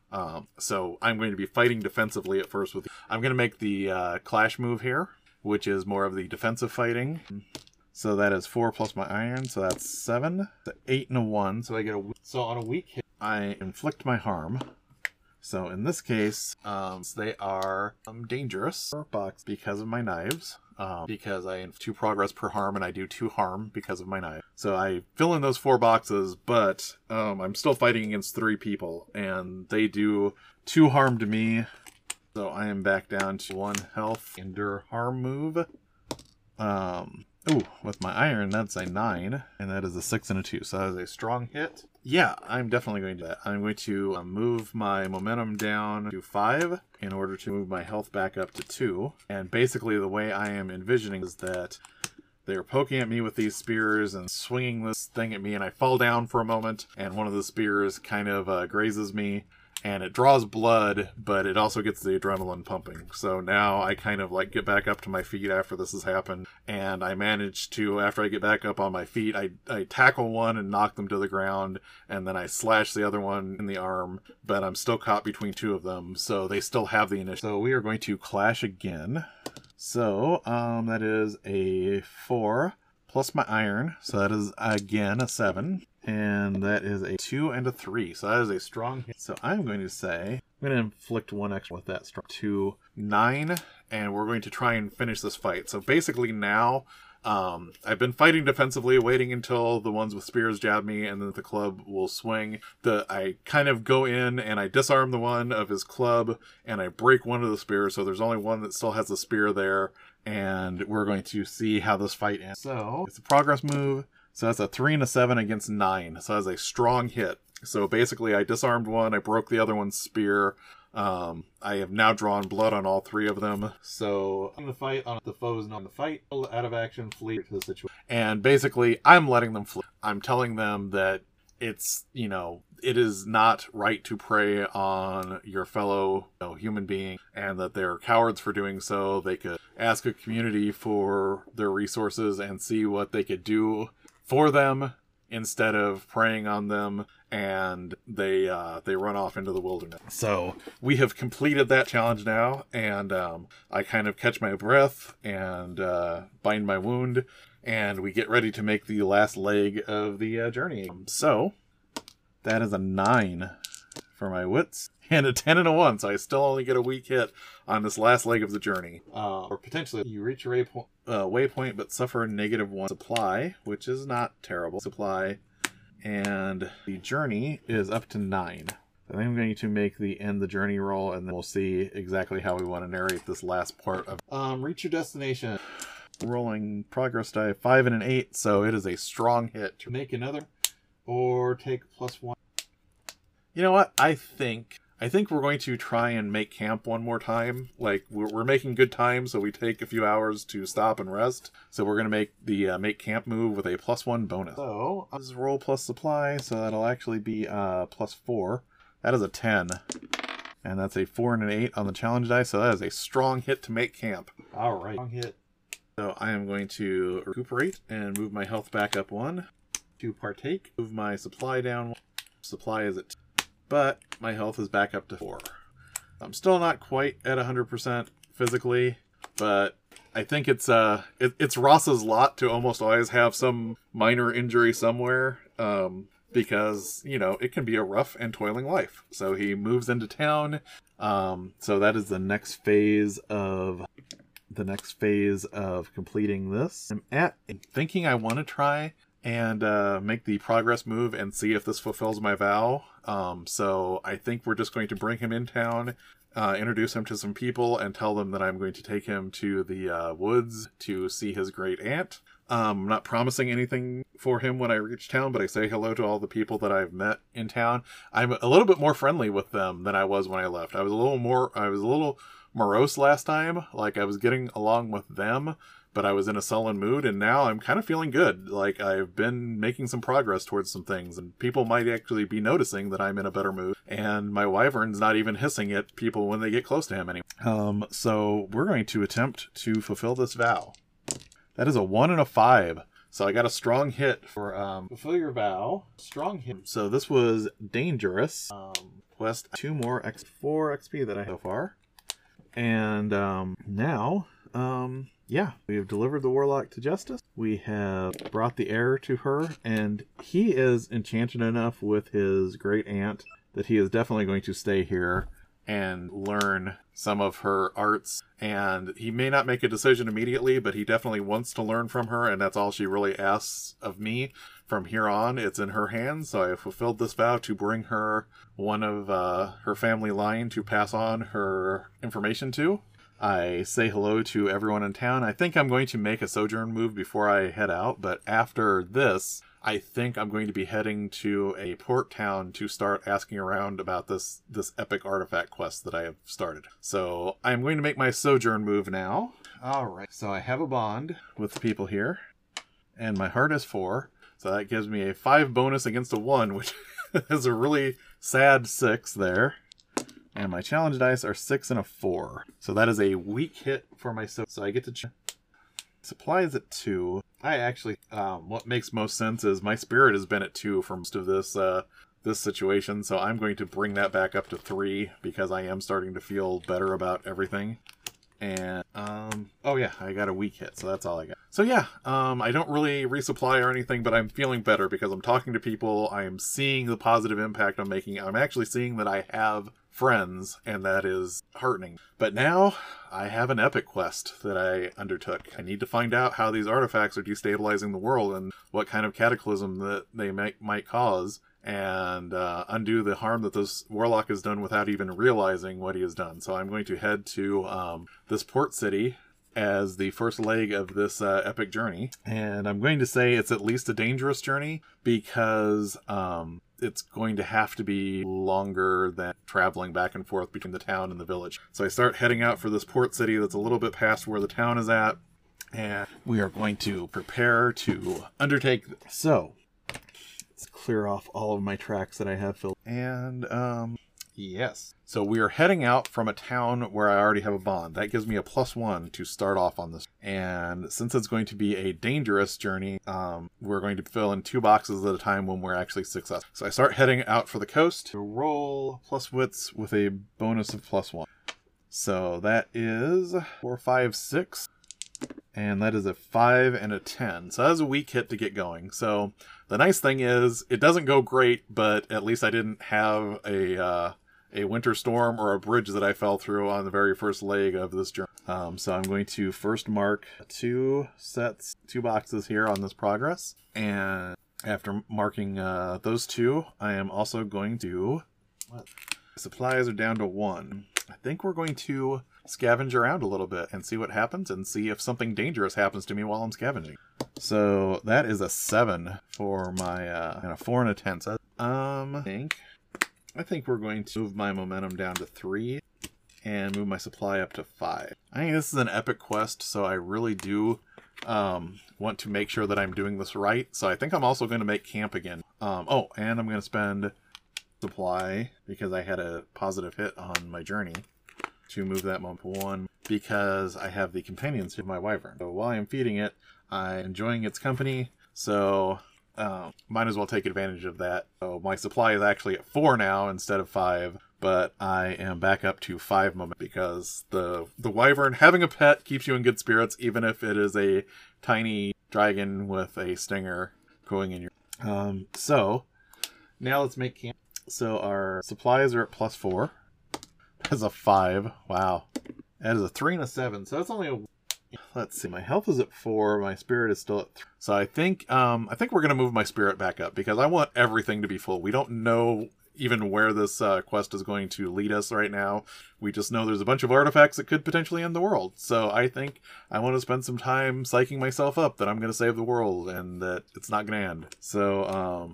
so I'm going to be fighting defensively at first. I'm going to make the clash move here, which is more of the defensive fighting. So that is 4 plus my iron, so that's 7. It's an 8 and a 1, so I get a... So on a weak hit, I inflict my harm. So in this case, they are dangerous box because of my knives, because I have 2 progress per harm, and I do 2 harm because of my knife. So I fill in those 4 boxes, but I'm still fighting against 3 people, and they do 2 harm to me. So I am back down to 1 health. Endure harm move. Ooh, with my iron, that's a 9, and that is a 6 and a 2, so that is a strong hit. Yeah, I'm definitely going to do that. I'm going to move my momentum down to 5 in order to move my health back up to 2. And basically the way I am envisioning is that they're poking at me with these spears and swinging this thing at me, and I fall down for a moment, and one of the spears kind of grazes me. And it draws blood, but it also gets the adrenaline pumping. So now I kind of like get back up to my feet after this has happened. And I manage to, after I get back up on my feet, I tackle one and knock them to the ground. And then I slash the other one in the arm. But I'm still caught between 2 of them. So they still have the initiative. So we are going to clash again. So that is a 4 plus my iron. So that is again a 7. And that is a 2 and a 3, so that is a strong hit. So I'm going to say, I'm going to inflict 1 extra with that strong. 2, 9, and we're going to try and finish this fight. So basically now, I've been fighting defensively, waiting until the ones with spears jab me, and then the club will swing. I kind of go in, and I disarm the one of his club, and I break one of the spears, so there's only one that still has the spear there, and we're going to see how this fight ends. So, it's a progress move. So that's a 3 and a 7 against 9. So that's a strong hit. So basically I disarmed one. I broke the other one's spear. I have now drawn blood on all 3 of them. So I'm going to fight on the foes, not on the fight. Out of action, flee to the situation. And basically I'm letting them flee. I'm telling them that it's, you know, it is not right to prey on your fellow human being, and that they're cowards for doing so. They could ask a community for their resources and see what they could do for them instead of preying on them, and they run off into the wilderness. So we have completed that challenge now, and I kind of catch my breath and bind my wound, and we get ready to make the last leg of the journey. So that is a 9 for my wits and a 10 and a 1, so I still only get a weak hit on this last leg of the journey. Or potentially you reach your waypoint but suffer a -1 supply, which is not terrible. Supply, and the journey is up to 9. I think I'm going to make the end the journey roll, and then we'll see exactly how we want to narrate this last part of reach your destination. Rolling progress die, 5 and an 8, so it is a strong hit. To make another or take +1. You know what? I think we're going to try and make camp one more time. Like, we're making good time, so we take a few hours to stop and rest. So we're going to make the make camp move with a +1 bonus. So, this is roll plus supply, so that'll actually be +4. That is a 10. And that's a 4 and an 8 on the challenge die, so that is a strong hit to make camp. All right. Strong hit. So I am going to recuperate and move my health back up 1. To partake, move my supply down 1. supply is at 2, but my health is back up to 4. I'm still not quite at 100% physically, but I think it's Rasa's lot to almost always have some minor injury somewhere, because, you know, it can be a rough and toiling life. So he moves into town. So that is the next phase of completing this. I'm at thinking I want to try and make the progress move and see if this fulfills my vow. So I think we're just going to bring him in town, introduce him to some people, and tell them that I'm going to take him to the woods to see his great aunt. I'm not promising anything for him when I reach town, but I say hello to all the people that I've met in town. I'm a little bit more friendly with them than I was when I left. I was a little morose last time. Like, I was getting along with them, but I was in a sullen mood, and now I'm kind of feeling good. Like, I've been making some progress towards some things, and people might actually be noticing that I'm in a better mood, and my wyvern's not even hissing at people when they get close to him anymore. So we're going to attempt to fulfill this vow. That is a 1 and a 5. So I got a strong hit for fulfill your vow. Strong hit. So this was dangerous. Quest 2 more X4 XP that I have so far. And now, yeah, we have delivered the warlock to justice. We have brought the heir to her, and he is enchanted enough with his great aunt that he is definitely going to stay here and learn some of her arts. And he may not make a decision immediately, but he definitely wants to learn from her, and that's all she really asks of me. From here on, it's in her hands, so I have fulfilled this vow to bring her one of her family line to pass on her information to. I say hello to everyone in town. I think I'm going to make a sojourn move before I head out, but after this, I think I'm going to be heading to a port town to start asking around about this epic artifact quest that I have started. So I'm going to make my sojourn move now. All right. So I have a bond with the people here, and my heart is 4. So that gives me a 5 bonus against a 1, which is a really sad 6 there. And my challenge dice are 6 and a 4. So that is a weak hit for myself. So I get to supply is at 2. I actually, what makes most sense is my spirit has been at 2 for most of this situation, so I'm going to bring that back up to 3 because I am starting to feel better about everything. And, oh yeah, I got a weak hit, so that's all I got. So yeah, I don't really resupply or anything, but I'm feeling better because I'm talking to people, I'm seeing the positive impact I'm making, I'm actually seeing that I have friends, and that is heartening. But now, I have an epic quest that I undertook. I need to find out how these artifacts are destabilizing the world and what kind of cataclysm that they might cause, and undo the harm that this warlock has done without even realizing what he has done. So I'm going to head to this port city as the first leg of this epic journey. And I'm going to say it's at least a dangerous journey because it's going to have to be longer than traveling back and forth between the town and the village. So I start heading out for this port city that's a little bit past where the town is at. And we are going to prepare to undertake this. So let's clear off all of my tracks that I have filled. And yes. So we are heading out from a town where I already have a bond. That gives me a +1 to start off on this. And since it's going to be a dangerous journey, we're going to fill in 2 boxes at a time when we're actually successful. So I start heading out for the coast. Roll +wits with a bonus of +1. So that is 4, 5, 6. And that is a 5 and a 10. So that was a weak hit to get going. So the nice thing is it doesn't go great, but at least I didn't have a winter storm or a bridge that I fell through on the very first leg of this journey. So I'm going to first mark 2 boxes here on this progress. And after marking those 2, I am also going to... Supplies are down to 1. I think we're going to scavenge around a little bit and see what happens and see if something dangerous happens to me while I'm scavenging. So that is a 7 for my... and a 4 and a 10. So, I think we're going to move my momentum down to 3 and move my supply up to 5. I think this is an epic quest, so I really do want to make sure that I'm doing this right. So I think I'm also going to make camp again. And I'm going to spend supply because I had a positive hit on my journey to move that month 1 because I have the companions of my wyvern. So while I'm feeding it, I'm enjoying its company. So Might as well take advantage of that. So my supply is actually at 4 now instead of 5, but I am back up to 5 moments because the wyvern having a pet keeps you in good spirits, even if it is a tiny dragon with a stinger going in your... So now let's make camp. So our supplies are at plus 4. That's a 5. Wow. That is a 3 and a 7. So that's only a... Let's see. My health is at 4. My spirit is still at 3. So I think we're going to move my spirit back up because I want everything to be full. We don't know even where this quest is going to lead us right now. We just know there's a bunch of artifacts that could potentially end the world. So I think I want to spend some time psyching myself up that I'm going to save the world and that it's not going to end. So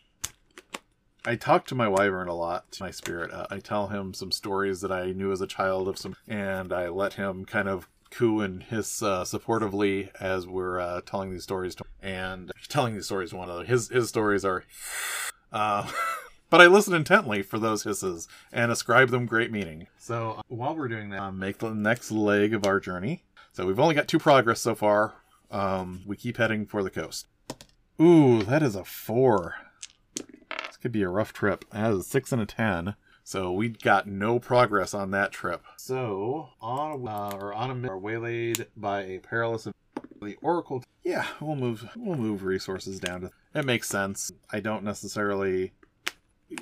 I talk to my wyvern a lot, my spirit. I tell him some stories that I knew as a child of some... And I let him kind of coo and hiss supportively as we're telling these stories to him. And telling these stories to one another. His stories are... But I listen intently for those hisses and ascribe them great meaning. So while we're doing that, make the next leg of our journey. So we've only got 2 progress so far. We keep heading for the coast. Ooh, that is a 4. This could be a rough trip. That is a 6 and a 10. So we got no progress on that trip. So on are waylaid by a perilous the Oracle. Yeah, we'll move resources down to. It makes sense. I don't necessarily.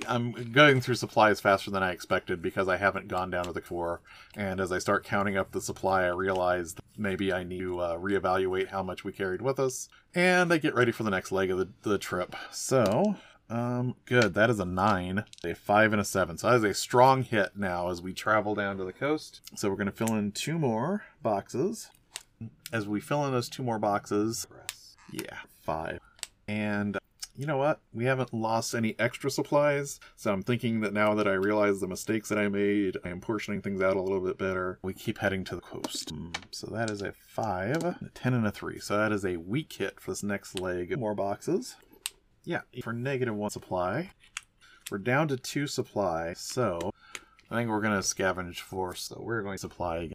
I'm going through supplies faster than I expected because I haven't gone down to the core. And as I start counting up the supply, I realize that maybe I need to reevaluate how much we carried with us. And I get ready for the next leg of the trip. So, good. That is a 9, a 5, and a 7. So that is a strong hit now as we travel down to the coast. So we're going to fill in 2 more boxes. As we fill in those 2 more boxes, yeah, 5. And... You know what? We haven't lost any extra supplies, so I'm thinking that now that I realize the mistakes that I made, I am portioning things out a little bit better. We keep heading to the coast. So that is a 5, a 10, and a 3. So that is a weak hit for this next leg. More boxes. Yeah, for -1 supply. We're down to 2 supply, so I think we're going to scavenge 4, so we're going to supply again.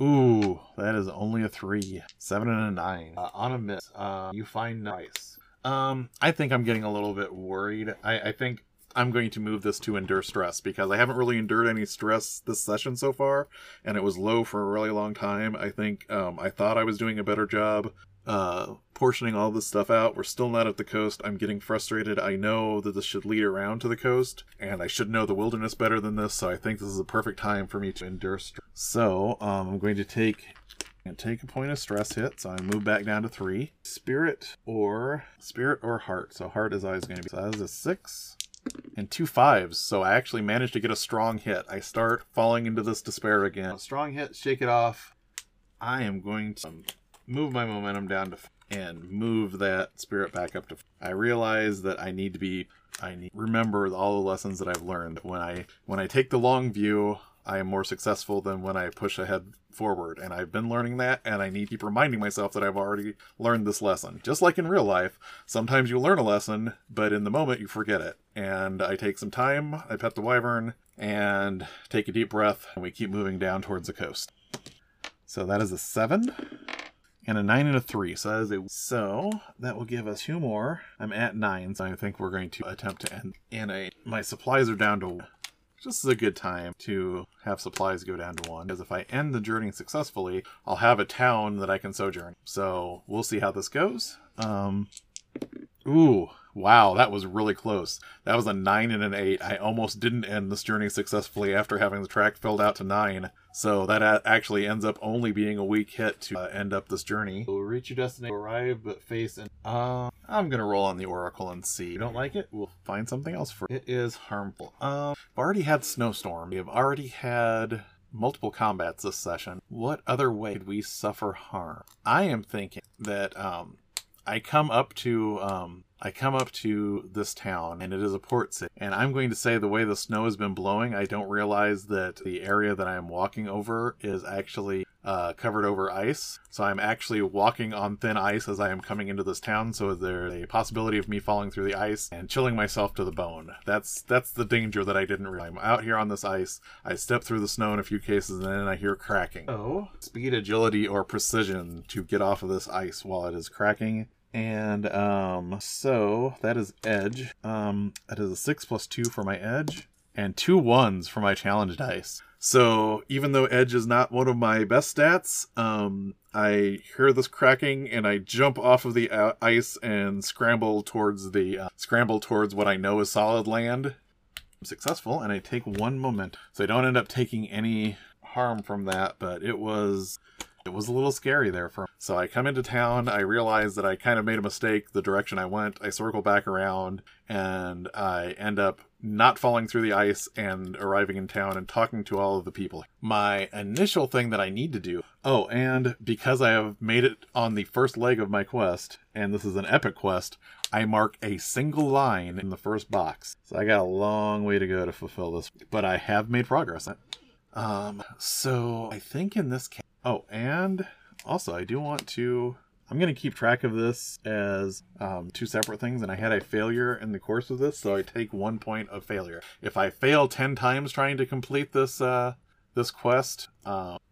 Ooh, that is only a 3, 7, and a 9. On a miss, you find rice. I think I'm getting a little bit worried. I think I'm going to move this to endure stress because I haven't really endured any stress this session so far, and it was low for a really long time. I think I thought I was doing a better job portioning all this stuff out. We're still not at the coast. I'm getting frustrated. I know that this should lead around to the coast, and I should know the wilderness better than this, so I think this is a perfect time for me to endure stress. So I'm going to take a point of stress hit, so I move back down to 3. Spirit or heart. So heart is always going to be. So that is a 6 and 2 5s. So I actually managed to get a strong hit. I start falling into this despair again. A strong hit, shake it off. I am going to move my momentum down to 4 and move that spirit back up to 4. I realize that I need to remember all the lessons that I've learned. When I take the long view, I am more successful than when I push ahead forward, and I've been learning that, and I need to keep reminding myself that I've already learned this lesson. Just like in real life, sometimes you learn a lesson, but in the moment you forget it. And I take some time, I pet the wyvern, and take a deep breath, and we keep moving down towards the coast. So that is a 7, and a 9, and a 3. So that is a... So that will give us 2 more. I'm at 9, so I think we're going to attempt to end. My supplies are down to... This is a good time to have supplies go down to 1, because if I end the journey successfully, I'll have a town that I can sojourn. So we'll see how this goes. Ooh, wow, that was really close. That was a 9 and an 8. I almost didn't end this journey successfully after having the track filled out to 9. So that actually ends up only being a weak hit to end up this journey. We'll reach your destination, arrive, but face and... I'm going to roll on the Oracle and see. If you don't like it, we'll find something else for it. It is harmful. We've already had Snowstorm. We have already had multiple combats this session. What other way could we suffer harm? I am thinking that I come up to this town, and it is a port city. And I'm going to say the way the snow has been blowing, I don't realize that the area that I'm walking over is actually covered over ice. So I'm actually walking on thin ice as I am coming into this town. So there's a possibility of me falling through the ice and chilling myself to the bone. That's the danger that I didn't realize. I'm out here on this ice. I step through the snow in a few cases, and then I hear cracking. Oh, speed, agility, or precision to get off of this ice while it is cracking. And so that is edge. That is a 6 plus 2 for my edge and 2 1s for my challenge dice. So even though edge is not one of my best stats, I hear this cracking and I jump off of the ice and scramble towards what I know is solid land. I'm successful and I take 1 moment. So I don't end up taking any harm from that, but it was a little scary there for me. So I come into town, I realize that I kind of made a mistake the direction I went. I circle back around and I end up not falling through the ice and arriving in town and talking to all of the people. My initial thing that I need to do, oh, and because I have made it on the first leg of my quest, and this is an epic quest, I mark a single line in the first box. So I got a long way to go to fulfill this, but I have made progress. So I think in this case, oh, and also I do want to, I'm going to keep track of this as 2 separate things, and I had a failure in the course of this, so I take 1 point of failure. If I fail 10 times trying to complete this this quest,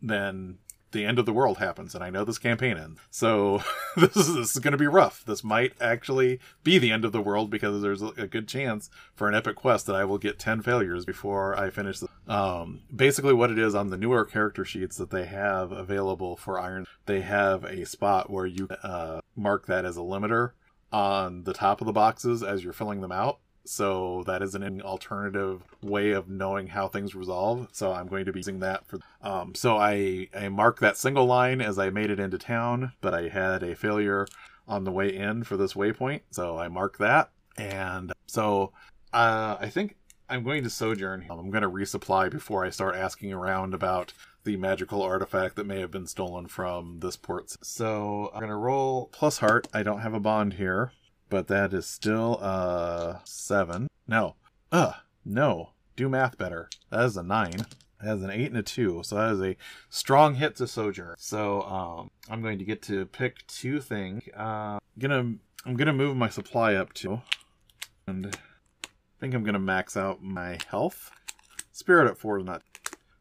then the end of the world happens, and I know this campaign ends. So this is going to be rough. This might actually be the end of the world because there's a good chance for an epic quest that I will get 10 failures before I finish this. Basically what it is on the newer character sheets that they have available for Iron, they have a spot where you mark that as a limiter on the top of the boxes as you're filling them out. So that is an alternative way of knowing how things resolve. So I'm going to be using that for. So I marked that single line as I made it into town, but I had a failure on the way in for this waypoint. So I marked that. And so I think I'm going to sojourn here. I'm going to resupply before I start asking around about the magical artifact that may have been stolen from this port. So I'm going to roll plus heart. I don't have a bond here. But that is still 7. No. No. Do math better. That is a 9. That is an 8 and a 2. So that is a strong hit to Sojourn. So I'm going to get to pick 2 things. I'm gonna move my supply up to, and I think I'm gonna max out my health. Spirit at 4 is not.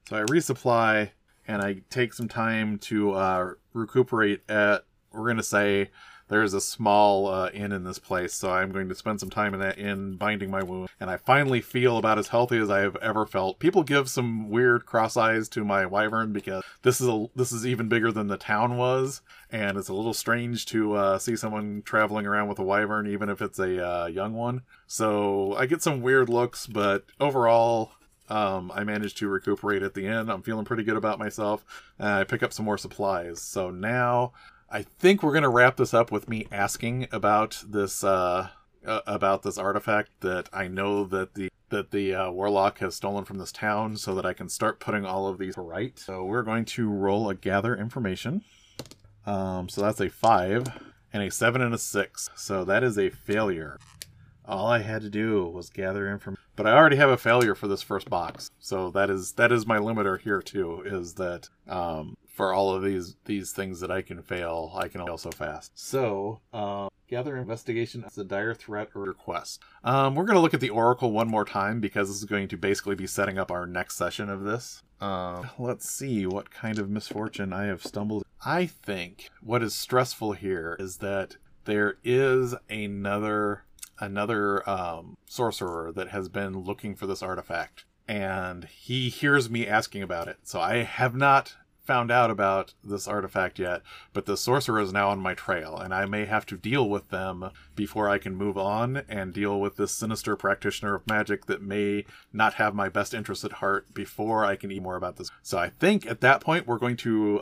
So I resupply and I take some time to recuperate at. We're gonna say. There is a small inn in this place, so I'm going to spend some time in that inn binding my wound. And I finally feel about as healthy as I have ever felt. People give some weird cross eyes to my wyvern because this is even bigger than the town was. And it's a little strange to see someone traveling around with a wyvern, even if it's a young one. So I get some weird looks, but overall, I managed to recuperate at the inn. I'm feeling pretty good about myself. And I pick up some more supplies. So now I think we're going to wrap this up with me asking about this artifact that I know that the warlock has stolen from this town, so that I can start putting all of these right. So we're going to roll a gather information. So that's a 5 and a 7 and a 6. So that is a failure. All I had to do was gather information, but I already have a failure for this first box. So that is my limiter here too. Is that for all of these things that I can fail, I can fail so fast. So gather investigation as a dire threat or request. We're going to look at the Oracle one more time because this is going to basically be setting up our next session of this. Let's see what kind of misfortune I have stumbled. I think what is stressful here is that there is another sorcerer that has been looking for this artifact, and he hears me asking about it. So I have not found out about this artifact yet, but the sorcerer is now on my trail, and I may have to deal with them before I can move on and deal with this sinister practitioner of magic that may not have my best interest at heart before I can eat more about this. So I think at that point we're going to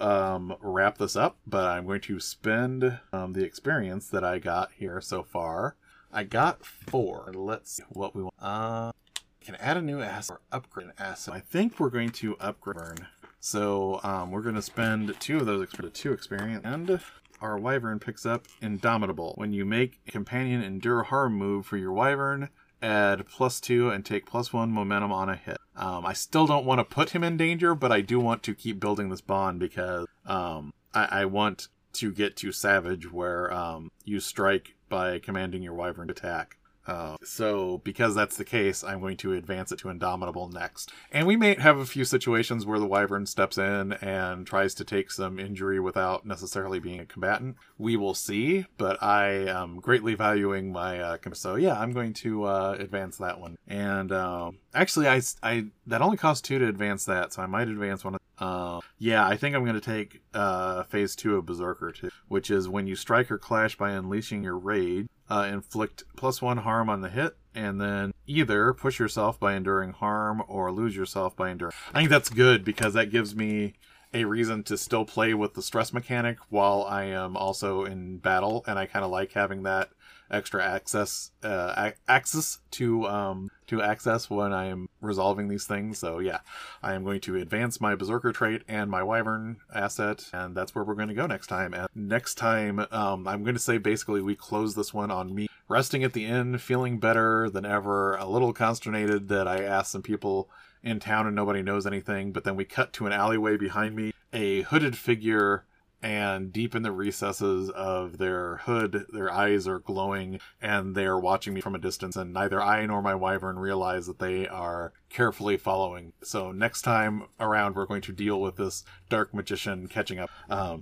wrap this up, but I'm going to spend the experience that I got here so far. I got 4. Let's see what we want. Can add a new asset or upgrade an asset. I think we're going to upgrade. So we're going to spend 2 of those for 2 experience. And our wyvern picks up Indomitable. When you make a companion endure harm move for your wyvern, add +2 and take +1 momentum on a hit. I still don't want to put him in danger, but I do want to keep building this bond because I want to get to Savage where you strike by commanding your wyvern to attack. So because that's the case, I'm going to advance it to Indomitable next. And we may have a few situations where the Wyvern steps in and tries to take some injury without necessarily being a combatant. We will see, but I am greatly valuing my... so yeah, I'm going to advance that one. And actually, I that only costs 2 to advance that, so I might advance one. Yeah, I think I'm going to take Phase 2 of Berserker, too, which is when you strike or clash by unleashing your rage, inflict +1 harm on the hit, and then either push yourself by enduring harm or lose yourself by enduring. I think that's good because that gives me a reason to still play with the stress mechanic while I am also in battle, and I kind of like having that extra access when I am resolving these things. So yeah, I am going to advance my Berserker trait and my Wyvern asset, and that's where we're going to go next time. And next time, I'm going to say basically we close this one on me resting at the inn, feeling better than ever, a little consternated that I asked some people in town and nobody knows anything, but then we cut to an alleyway behind me, a hooded figure. And deep in the recesses of their hood, their eyes are glowing, and they are watching me from a distance, and neither I nor my Wyvern realize that they are carefully following. So next time around, we're going to deal with this Dark Magician catching up.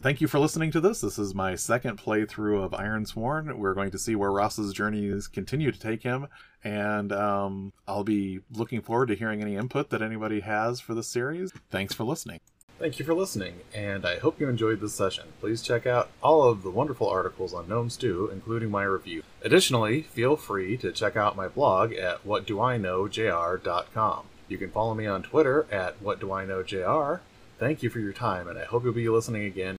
Thank you for listening to this. This is my second playthrough of Ironsworn. We're going to see where Ross's journeys continue to take him, and I'll be looking forward to hearing any input that anybody has for this series. Thanks for listening. Thank you for listening, and I hope you enjoyed this session. Please check out all of the wonderful articles on Gnome Stew, including my review. Additionally, feel free to check out my blog at whatdoiknowjr.com. You can follow me on Twitter at whatdoiknowjr. Thank you for your time, and I hope you'll be listening again.